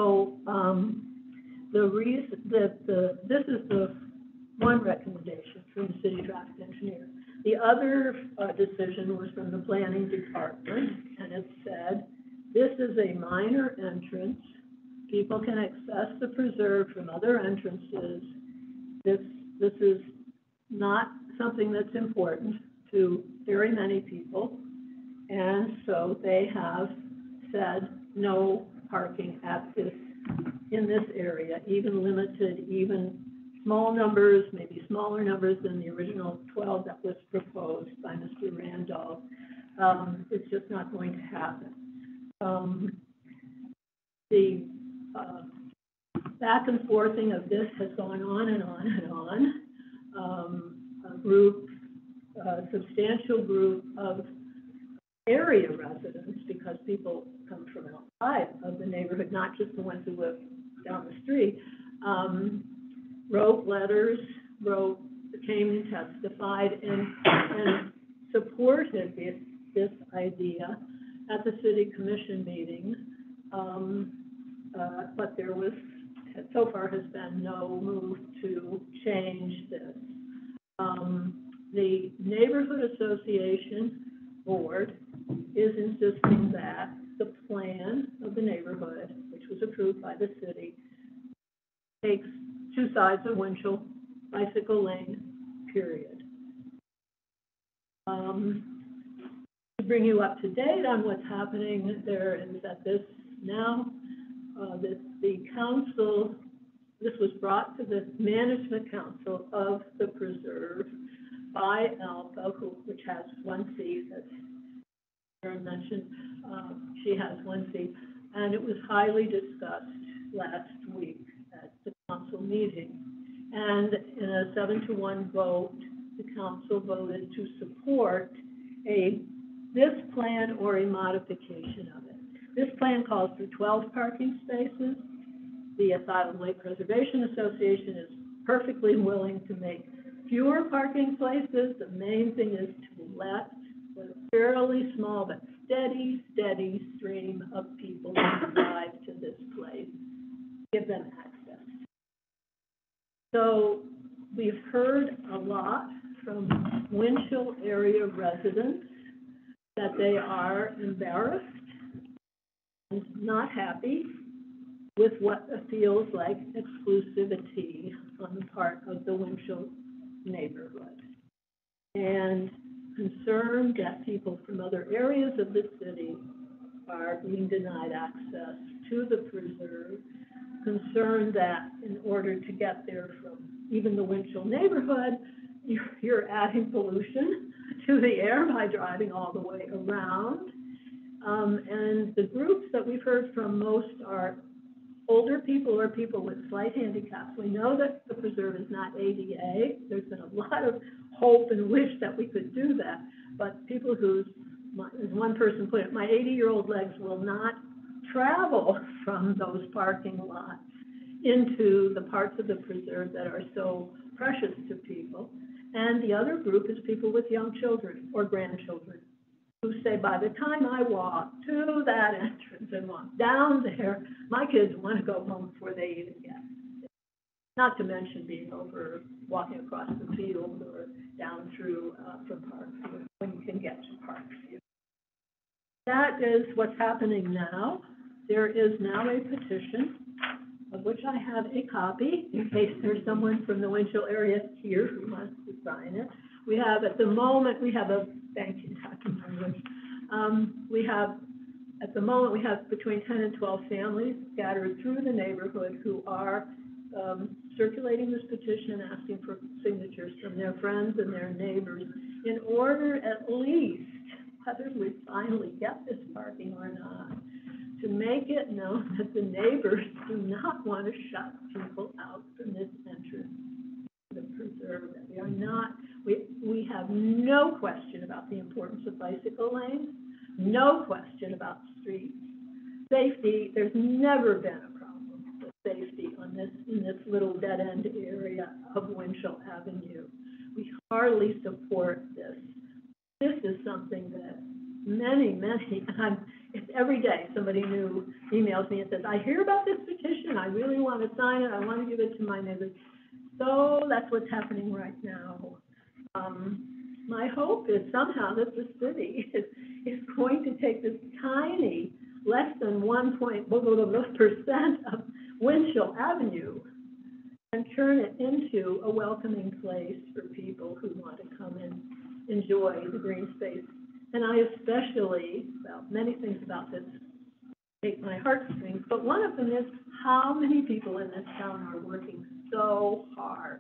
the reason that this is the one recommendation from the city traffic engineer. The other decision was from the planning department, and it said, this is a minor entrance. People can access the preserve from other entrances. This is not something that's important to very many people. And so they have said no parking at this, in this area, even limited, even small numbers, maybe smaller numbers than the original 12 that was proposed by Mr. Randolph. It's just not going to happen. The back and forthing of this has gone on and on and on. A substantial group of area residents, because people come from outside of the neighborhood, not just the ones who live down the street, wrote letters, came and testified and supported this idea at the city commission meeting, but there was, so far has been no move to change this. The Neighborhood Association Board is insisting that the plan of the neighborhood by the city, takes two sides of Winchell, bicycle lane, period. To bring you up to date on what's happening there is that this now, the council, this was brought to the management council of the preserve by Alpha, which has one seat, as Aaron mentioned, she has one seat, and it was highly discussed last week at the council meeting. And in a 7-1 vote, the council voted to support this plan or a modification of it. This plan calls for 12 parking spaces. The Asylum Lake Preservation Association is perfectly willing to make fewer parking places. The main thing is to let a fairly small but steady stream of people arrive to this place, give them access. So we've heard a lot from Winchell area residents that they are embarrassed and not happy with what feels like exclusivity on the part of the Winchell neighborhood, and concerned that people from other areas of the city are being denied access to the preserve, concerned that in order to get there from even the Winchell neighborhood, you're adding pollution to the air by driving all the way around. And the groups that we've heard from most are older people or people with slight handicaps. We know that the preserve is not ADA. There's been a lot of hope and wish that we could do that, but people who's, as one person put it, my 80-year-old legs will not travel from those parking lots into the parts of the preserve that are so precious to people. And the other group is people with young children or grandchildren who say, by the time I walk to that entrance and walk down there, my kids want to go home before they even get. Not to mention being over, walking across the field or down through from Parkview when you can get to Parkview. That is what's happening now. There is now a petition, of which I have a copy in case there's someone from the Winchell area here who wants to sign it. We have, at the moment, we have a, thank you, Dr. Marlin. We have, at the moment, we have between 10 and 12 families scattered through the neighborhood who are circulating this petition, asking for signatures from their friends and their neighbors in order, at least, whether we finally get this parking or not, to make it known that the neighbors do not want to shut people out from this entrance to the preserve. We are not, we have no question about the importance of bicycle lanes, no question about streets. Safety, there's never been a problem with safety on this, in this little dead-end area of Winchell Avenue. We hardly support this. This is something that many, it's every day somebody new emails me and says, I hear about this petition, I really want to sign it, I want to give it to my neighbors. So that's what's happening right now. My hope is somehow that the city is going to take this tiny, less than 1% of Winchell Avenue and turn it into a welcoming place for people who want to come and enjoy the green space. And I especially, well, many things about this take my heartstrings, but one of them is how many people in this town are working so hard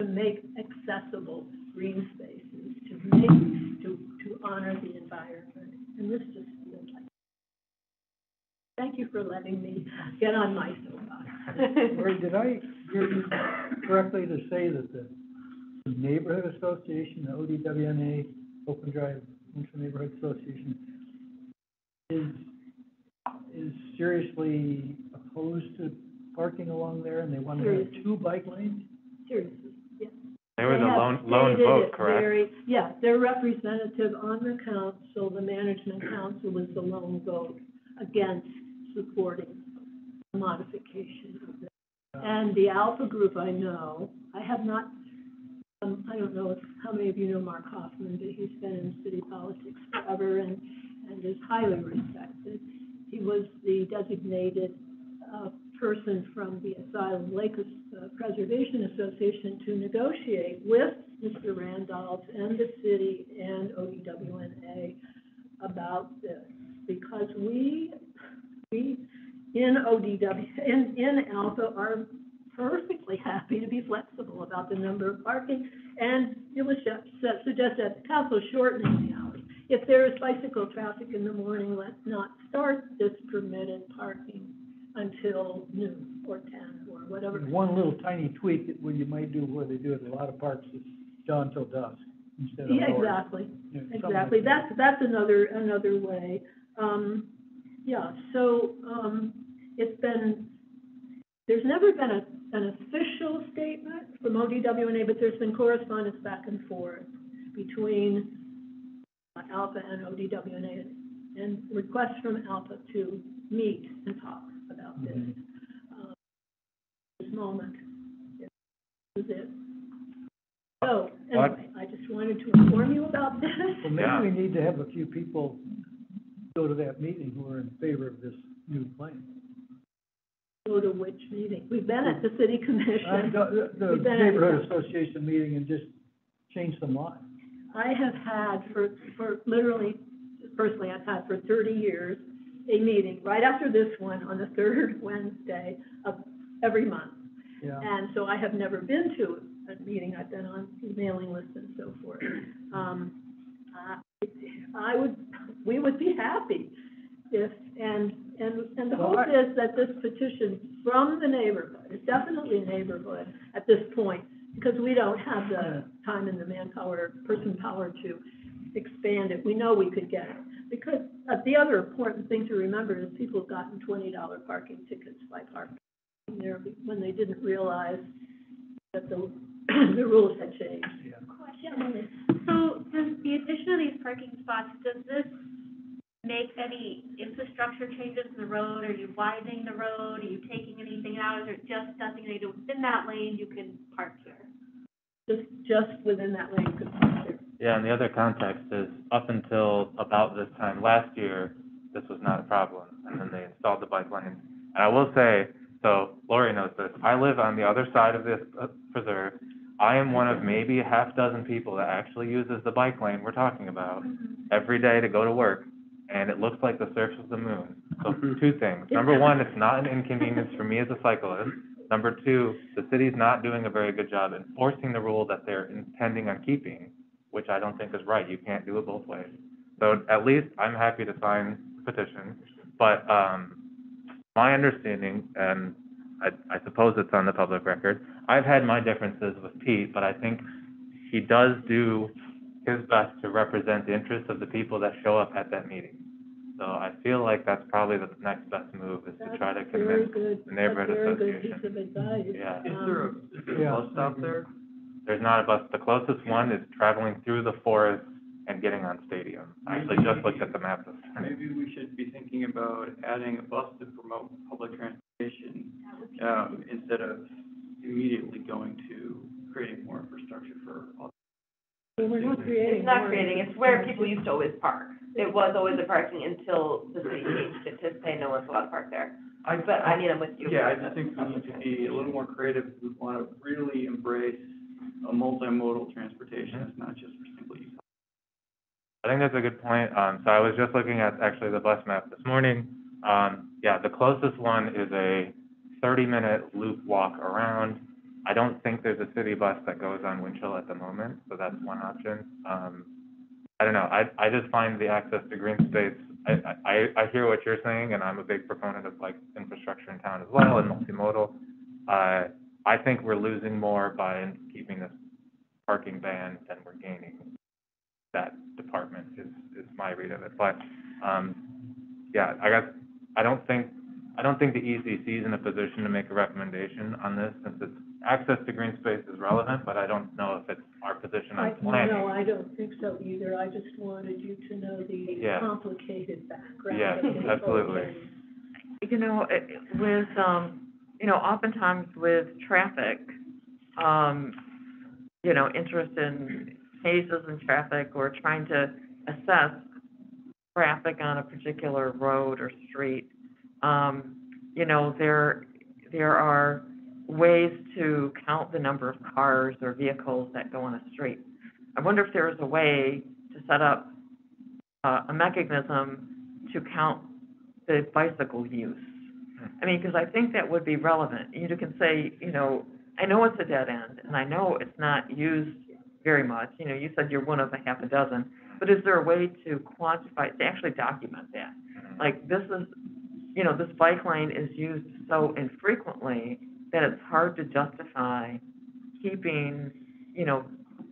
to make accessible green spaces, to make, to honor the environment. And this just feels like, thank you for letting me get on my soapbox. Lori, did I hear you correctly to say that the Neighborhood Association, the ODWNA, Open Drive Winchell Neighborhood Association, is seriously opposed to parking along there, and they want to have 2 bike lanes? Seriously, yes. They were the lone vote, correct? Yes, their representative on the council, the management council, was the lone vote against supporting the modification of this. And the Alpha group, I know, I have not, I don't know how many of you know Mark Hoffman, but he's been in city politics forever and is highly respected. He was the designated person from the Asylum Lake Preservation Association to negotiate with Mr. Randolph and the city and ODWNA about this, because we in Alpha are perfectly happy to be flexible about the number of parking, and it was suggested that the council shortening the hours. If there is bicycle traffic in the morning, let's not start this permitted parking until noon or 10 or whatever. And one little tiny tweak that you might do where they do it in a lot of parks is dawn till dusk instead of exactly. You know, exactly. Like that's another way. It's been, there's never been an official statement from ODWNA, but there's been correspondence back and forth between Alpha and ODWNA and requests from Alpha to meet and talk about this. This moment is it. So anyway, I just wanted to inform you about this. Well, maybe we need to have a few people go to that meeting who are in favor of this new plan. Go to which meeting? We've been at the city commission. The neighborhood association meeting, and just change some laws. I have had for 30 years a meeting right after this one on the third Wednesday of every month. Yeah. And so I have never been to a meeting. I've been on mailing lists and so forth. We would be happy if, and the hope is that this petition from the neighborhood, it's definitely neighborhood at this point, because we don't have the time and the manpower, person power to expand it. We know we could get it. Because the other important thing to remember is people have gotten $20 parking tickets by parking there when they didn't realize that the rules had changed. Yeah. Question. So does the addition of these parking spots, does this make any infrastructure changes to the road? Are you widening the road? Are you taking anything out? Is there just nothing they do within that lane you can park here? Just within that lane you can park here. Yeah, and the other context is up until about this time last year, this was not a problem, and then they installed the bike lanes. And I will say, so Lori knows this, I live on the other side of this preserve. I am one of maybe a half dozen people that actually uses the bike lane we're talking about every day to go to work. And it looks like the surface of the moon. So two things. Number one, it's not an inconvenience for me as a cyclist. Number two, the city's not doing a very good job enforcing the rule that they're intending on keeping, which I don't think is right. You can't do it both ways. So at least I'm happy to sign the petition. But my understanding, and I suppose it's on the public record, I've had my differences with Pete, but I think he does do his best to represent the interests of the people that show up at that meeting. So I feel like that's probably the next best move is to try to convince the neighborhood association. Good piece of advice. Yeah. Is there a bus stop there? There's not a bus. The closest one is traveling through the forest and getting on Stadium. I actually just looked at the map this morning. Maybe we should be thinking about adding a bus to promote public transportation instead of immediately going to creating more infrastructure for all. We're not creating. It's not creating. It's where people used to always park. It was always a parking until the city changed it to say no one's allowed to park there. But I mean, I'm with you. Yeah, I just think we need to be a little more creative. We want to really embrace a multimodal transportation. It's not just for single use. I think that's a good point. So I was just looking at actually the bus map this morning. The closest one is a 30-minute loop walk around. I don't think there's a city bus that goes on Winchell at the moment, so that's one option. I don't know. I just find the access to green space. I hear what you're saying, and I'm a big proponent of like infrastructure in town as well and multimodal. I think we're losing more by keeping this parking ban than we're gaining. That department is my read of it. But I don't think the ECC is in a position to make a recommendation on this since it's access to green space is relevant, but I don't know if it's our position on planning. No, I don't think so either. I just wanted you to know the complicated background. Yeah, absolutely. You know, with, oftentimes with traffic, interest in phases in traffic or trying to assess traffic on a particular road or street, you know, there are ways to count the number of cars or vehicles that go on a street. I wonder if there is a way to set up a mechanism to count the bicycle use. I mean, because I think that would be relevant. You can say, you know, I know it's a dead end, and I know it's not used very much. You know, you said you're one of a half a dozen, but is there a way to quantify, to actually document that? Like, this is, you know, this bike lane is used so infrequently that it's hard to justify keeping, you know,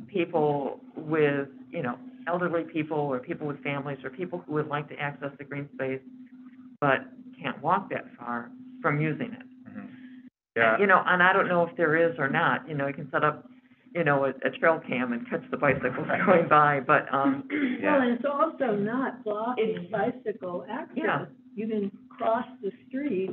people with, you know, elderly people or people with families or people who would like to access the green space but can't walk that far from using it. Mm-hmm. Yeah. And, you know, and I don't know if there is or not. You know, you can set up, you know, a trail cam and catch the bicycles going by, but well, and it's also not blocking bicycle access. Yeah. You can cross the street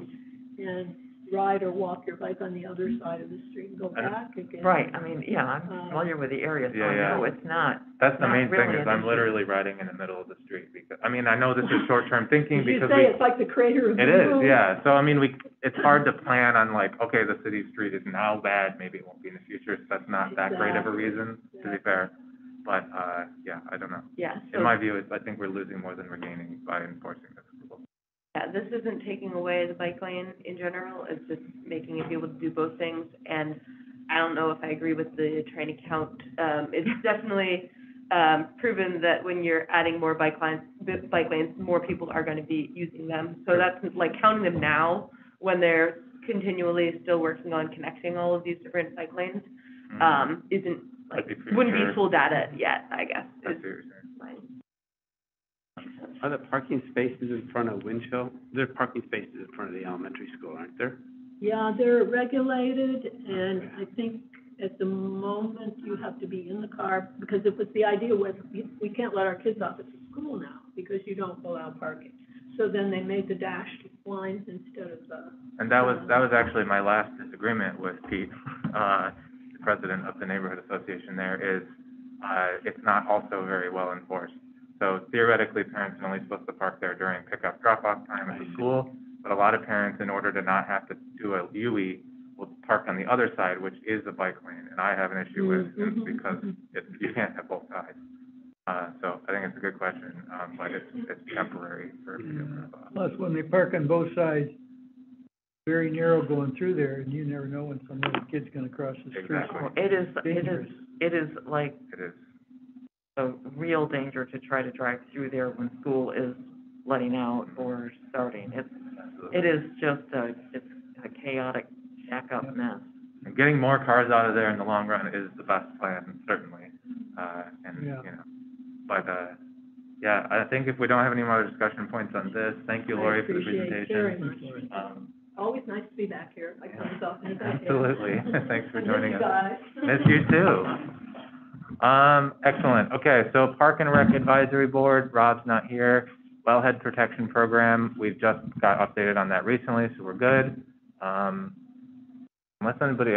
and ride or walk your bike on the other side of the street and go back again. Right. I mean, yeah, I'm familiar with the area, so I know it's not. That's the main thing is I'm literally riding in the middle of the street because I mean I know this is short-term thinking because you say it's like the crater of the moon. It is, yeah. So I mean it's hard to plan on like okay the city street is now bad, maybe it won't be in the future. So that's not that great of a reason to be fair. But yeah, I don't know. Yeah. So in my view, I think we're losing more than we're gaining by enforcing this. Yeah, this isn't taking away the bike lane in general. It's just making it be able to do both things. And I don't know if I agree with the trying to count. It's definitely proven that when you're adding more bike lanes, more people are going to be using them. So that's like counting them now when they're continually still working on connecting all of these different bike lanes isn't like wouldn't be full data yet. I guess. That's Are the parking spaces in front of Winchell? There are parking spaces in front of the elementary school, aren't there? Yeah, they're regulated, and I think at the moment you have to be in the car because it was the idea was we can't let our kids off at the school now because you don't allow parking. So then they made the dashed lines instead of the. And that was actually my last disagreement with Pete, the president of the neighborhood association. There is, it's not also very well enforced. So theoretically, parents are only supposed to park there during pickup drop-off time at the school, but a lot of parents, in order to not have to do a UE, will park on the other side, which is a bike lane, and I have an issue with it because you can't have both sides. So I think it's a good question, but it's temporary for a particular thought. Plus, when they park on both sides, very narrow going through there, and you never know when some little kid's going to cross the street. Exactly. It is a real danger to try to drive through there when school is letting out or starting. It is just a chaotic jack-up mess. And getting more cars out of there in the long run is the best plan, certainly. I think if we don't have any more discussion points on this, thank you, Lori, for the presentation. Very much. Always nice to be back here. I come off anytime. Absolutely. Thanks for joining us. Miss you too. Excellent. Okay, so Park and Rec Advisory Board, Rob's not here. Wellhead Protection Program, we've just got updated on that recently, so we're good. Unless anybody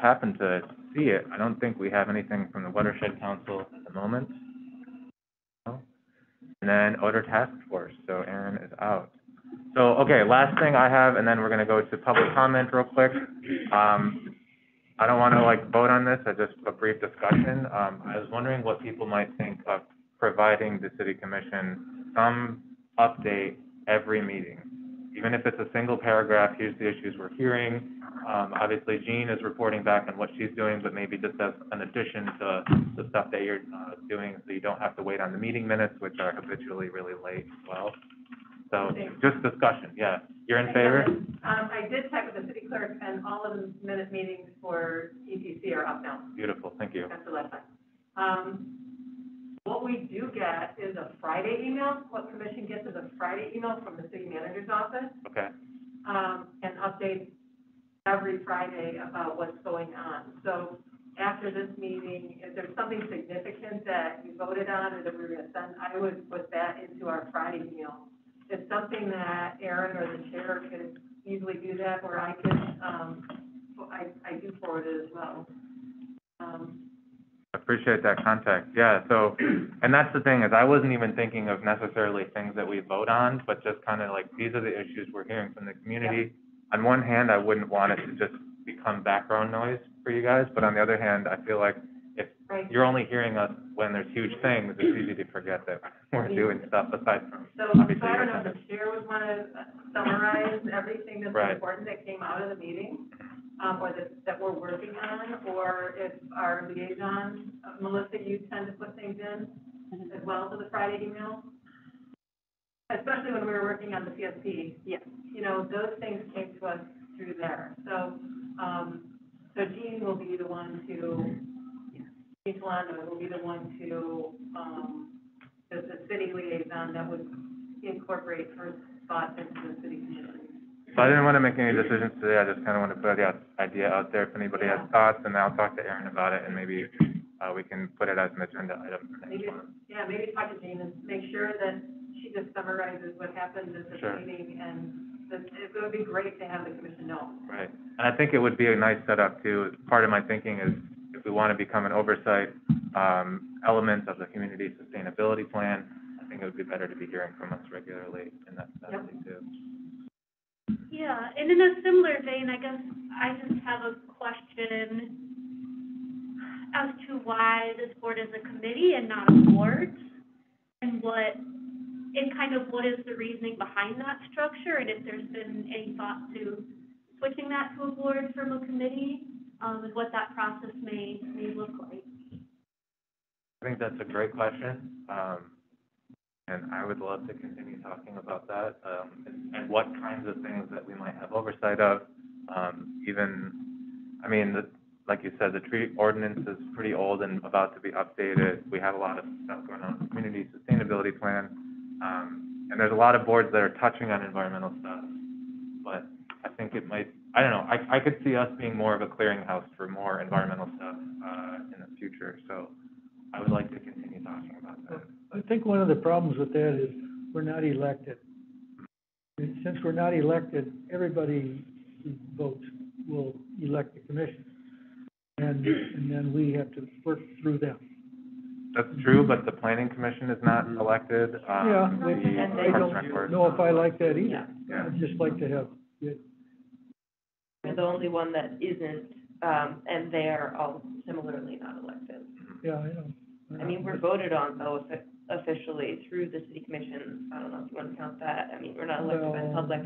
happened to see it, I don't think we have anything from the Watershed Council at the moment. And then Odor Task Force, so Aaron is out. So, okay, last thing I have, and then we're going to go to public comment real quick. I don't want to vote on this, just a brief discussion. I was wondering what people might think of providing the City Commission some update every meeting. Even if it's a single paragraph, here's the issues we're hearing. Obviously, Jean is reporting back on what she's doing, but maybe just as an addition to the stuff that you're doing so you don't have to wait on the meeting minutes, which are habitually really late as well. So just discussion, yeah. You're in favor? I did check with the city clerk, and all of the minute meetings for ETC are up now. Beautiful, thank you. That's the last time. What we do get is a Friday email. What commission gets is a Friday email from the city manager's office. Okay. And updates every Friday about what's going on. So after this meeting, if there's something significant that you voted on or that we were going to send, I would put that into our Friday email. It's something that Aaron or the chair could easily do that, or I could, I do forward it as well. Appreciate that context. Yeah, so, and that's the thing is I wasn't even thinking of necessarily things that we vote on, but just kind of these are the issues we're hearing from the community. on one hand, I wouldn't want it to just become background noise for you guys, but on the other hand, I feel like if you're only hearing us when there's huge things, it's easy to forget that we're doing stuff aside from. So obviously, I don't know if the chair would want to summarize everything that's important that came out of the meeting, or that we're working on, or if our liaison, Melissa, you tend to put things in as well to the Friday email, especially when we were working on the CSP. Yeah. You know, those things came to us through there. So, so Jean will be the one to, Jean Talando will be the one to, the city liaison that would incorporate her thoughts into the city community. So I didn't want to make any decisions today. I just kind of want to put the idea out there if anybody has thoughts, and I'll talk to Aaron about it, and maybe we can put it as an agenda item. Yeah, maybe talk to Jean and make sure that she just summarizes what happened at the meeting, and it would be great to have the commission know. Right, and I think it would be a nice setup too. Part of my thinking is if we want to become an oversight element of the community sustainability plan, I think it would be better to be hearing from us regularly in that setting too. Yeah, and in a similar vein, I guess I just have a question as to why this board is a committee and not a board, and what is the reasoning behind that structure, and if there's been any thought to switching that to a board from a committee, and what that process may look like. I think that's a great question, and I would love to continue talking about that, and what kinds of things that we might have oversight of. Like you said, the tree ordinance is pretty old and about to be updated. We have a lot of stuff going on in the community sustainability plan. And there's a lot of boards that are touching on environmental stuff, but I think it might, I could see us being more of a clearinghouse for more environmental stuff in the future, so I would like to continue talking about that. I think one of the problems with that is we're not elected. And since we're not elected, everybody who votes will elect the commission, and then we have to work through them. That's true, but the Planning Commission is not elected. And they don't know if I like that either. Yeah. I'd just like to have it. And the only one that isn't, and they are all similarly not elected. Yeah, I know. I mean, we're voted on, though, officially through the City Commission. I don't know if you want to count that. I mean, we're not elected by the public,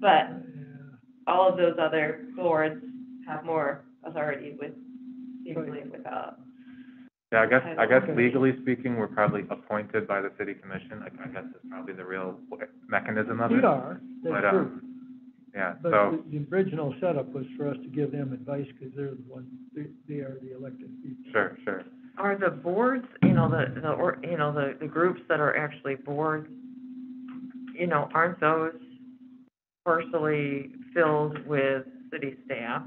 but all of those other boards have more authority with legally without. Yeah, I guess legally speaking, we're probably appointed by the city commission. I guess that's probably the real mechanism of it. We are. That's true. Yeah. But so the original setup was for us to give them advice because they're the ones. They are the elected people. Sure, sure. Are the boards, the groups that are actually boards, aren't those partially filled with city staff?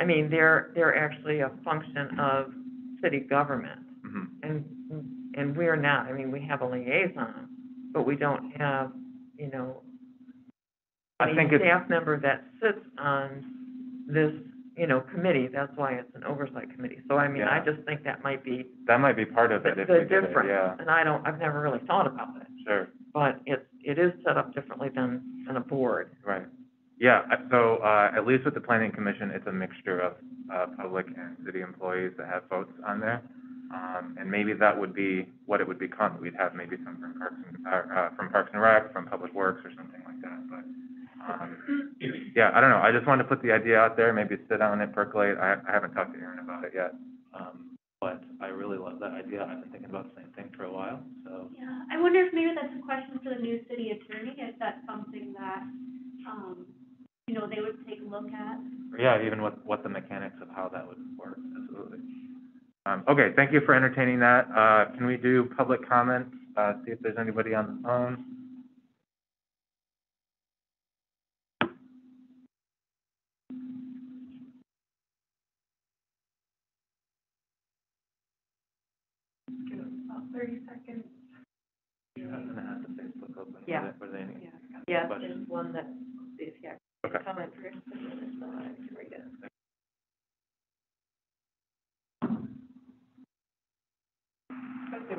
I mean, they're actually a function of city government, and we're not. I mean, we have a liaison, but we don't have, a staff member that sits on this, committee. That's why it's an oversight committee. So I mean, I just think that might be part of it. The difference, and I've never really thought about it. Sure. But it is set up differently than a board. Right. Yeah. So at least with the Planning Commission, it's a mixture of public and city employees that have votes on there, and maybe that would be what it would become. We'd have maybe some from Parks and Rec, from Public Works, or something like that. But I don't know. I just wanted to put the idea out there. Maybe sit down and percolate. I haven't talked to Aaron about it yet, but I really love that idea. I've been thinking about the same thing for a while. So yeah, I wonder if maybe that's a question for the new city attorney. If that's something that they would take a look at. Yeah, even what the mechanics of how that would work. Absolutely. Okay, thank you for entertaining that. Can we do public comment? See if there's anybody on the phone. Give us about 30 seconds. Yeah, I'm going to have the Facebook open. Yeah. Yeah, there's one that is here. Okay. Comment first, and then if not, I can read it.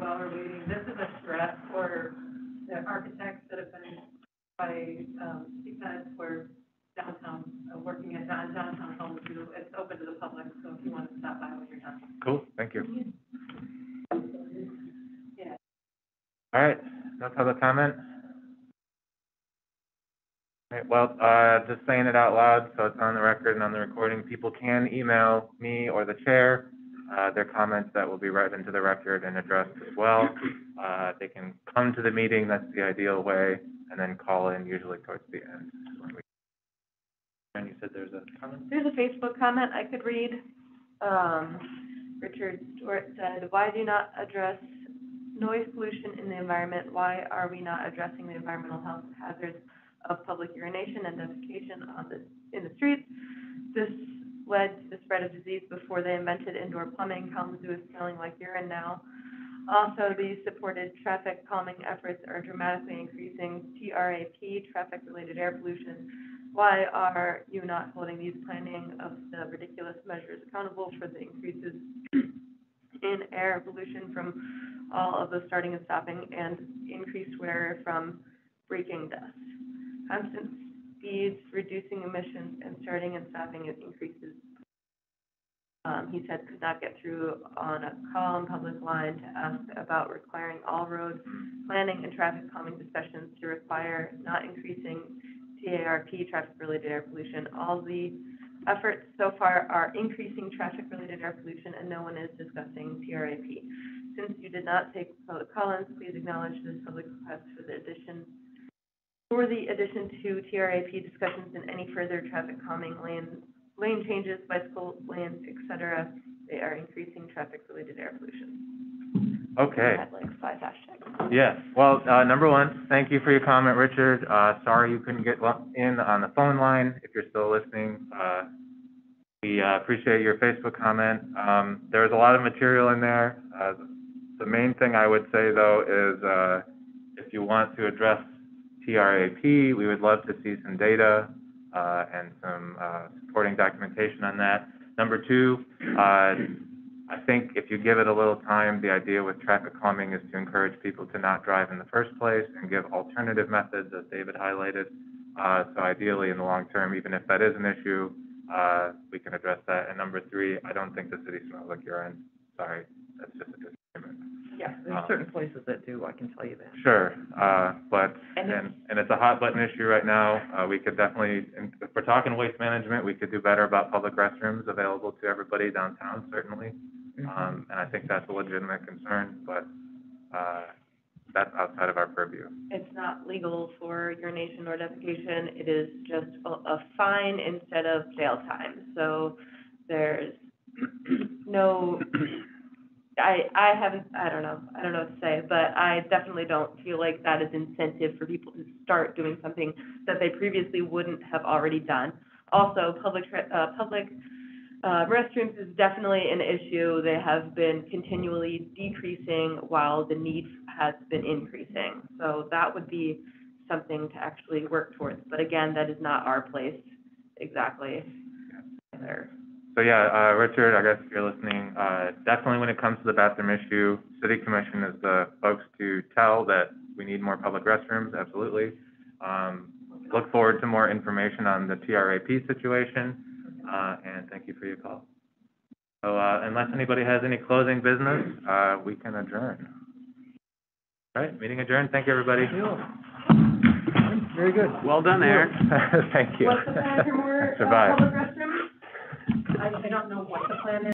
While we're waiting, this is a threat for the architects that have been by CPED for downtown public comment? All right, well, just saying it out loud so it's on the record and on the recording, people can email me or the chair their comments that will be read into the record and addressed as well. They can come to the meeting, that's the ideal way, and then call in usually towards the end. And you said there's a comment? There's a Facebook comment I could read. Richard Stewart said, why do you not address noise pollution in the environment? Why are we not addressing the environmental health hazards of public urination and defecation in the streets? This led to the spread of disease before they invented indoor plumbing. Kalamazoo is smelling like urine now. Also, these supported traffic calming efforts are dramatically increasing TRAP, traffic-related air pollution. Why are you not holding these planning of the ridiculous measures accountable for the increases in air pollution from all of the starting and stopping and increased wear from braking dust? Constant speeds, reducing emissions, and starting and stopping at increases. He said could not get through on a call on public line to ask about requiring all road planning and traffic calming discussions to require not increasing TARP, traffic-related air pollution. All the efforts so far are increasing traffic-related air pollution, and no one is discussing TRAP. Since you did not take public call-ins, please acknowledge this public request for the addition to TRAP discussions and any further traffic calming, lane changes, bicycle lanes, etc. They are increasing traffic-related air pollution. Okay. I'd like 5 hashtags. Yes. Well, number one, thank you for your comment, Richard. Sorry you couldn't get in on the phone line. If you're still listening, we appreciate your Facebook comment. There's a lot of material in there. The main thing I would say, though, is if you want to address TRAP, we would love to see some data and some supporting documentation on that. Number two, I think if you give it a little time, the idea with traffic calming is to encourage people to not drive in the first place and give alternative methods, as David highlighted. So ideally, in the long term, even if that is an issue, we can address that. And number three, I don't think the city smells like urine. Sorry, that's just a disagreement. Yeah, there's certain places that do, I can tell you that. Sure, but, and it's a hot button issue right now. We could definitely, if we're talking waste management, we could do better about public restrooms available to everybody downtown, certainly. And I think that's a legitimate concern, but that's outside of our purview. It's not legal for urination or defecation. It is just a fine instead of jail time. So there's no... I don't know what to say, but I definitely don't feel like that is incentive for people to start doing something that they previously wouldn't have already done. Also, public restrooms is definitely an issue. They have been continually decreasing while the need has been increasing. So that would be something to actually work towards. But again, that is not our place exactly either. So yeah, Richard, I guess if you're listening, definitely when it comes to the bathroom issue, City Commission is the folks to tell that we need more public restrooms, absolutely. Look forward to more information on the TRAP situation, and thank you for your call. So unless anybody has any closing business, we can adjourn. All right, meeting adjourned. Thank you, everybody. Very good. Well done, Aaron. Thank you. What's the plan for more public restrooms? I don't know what the plan is.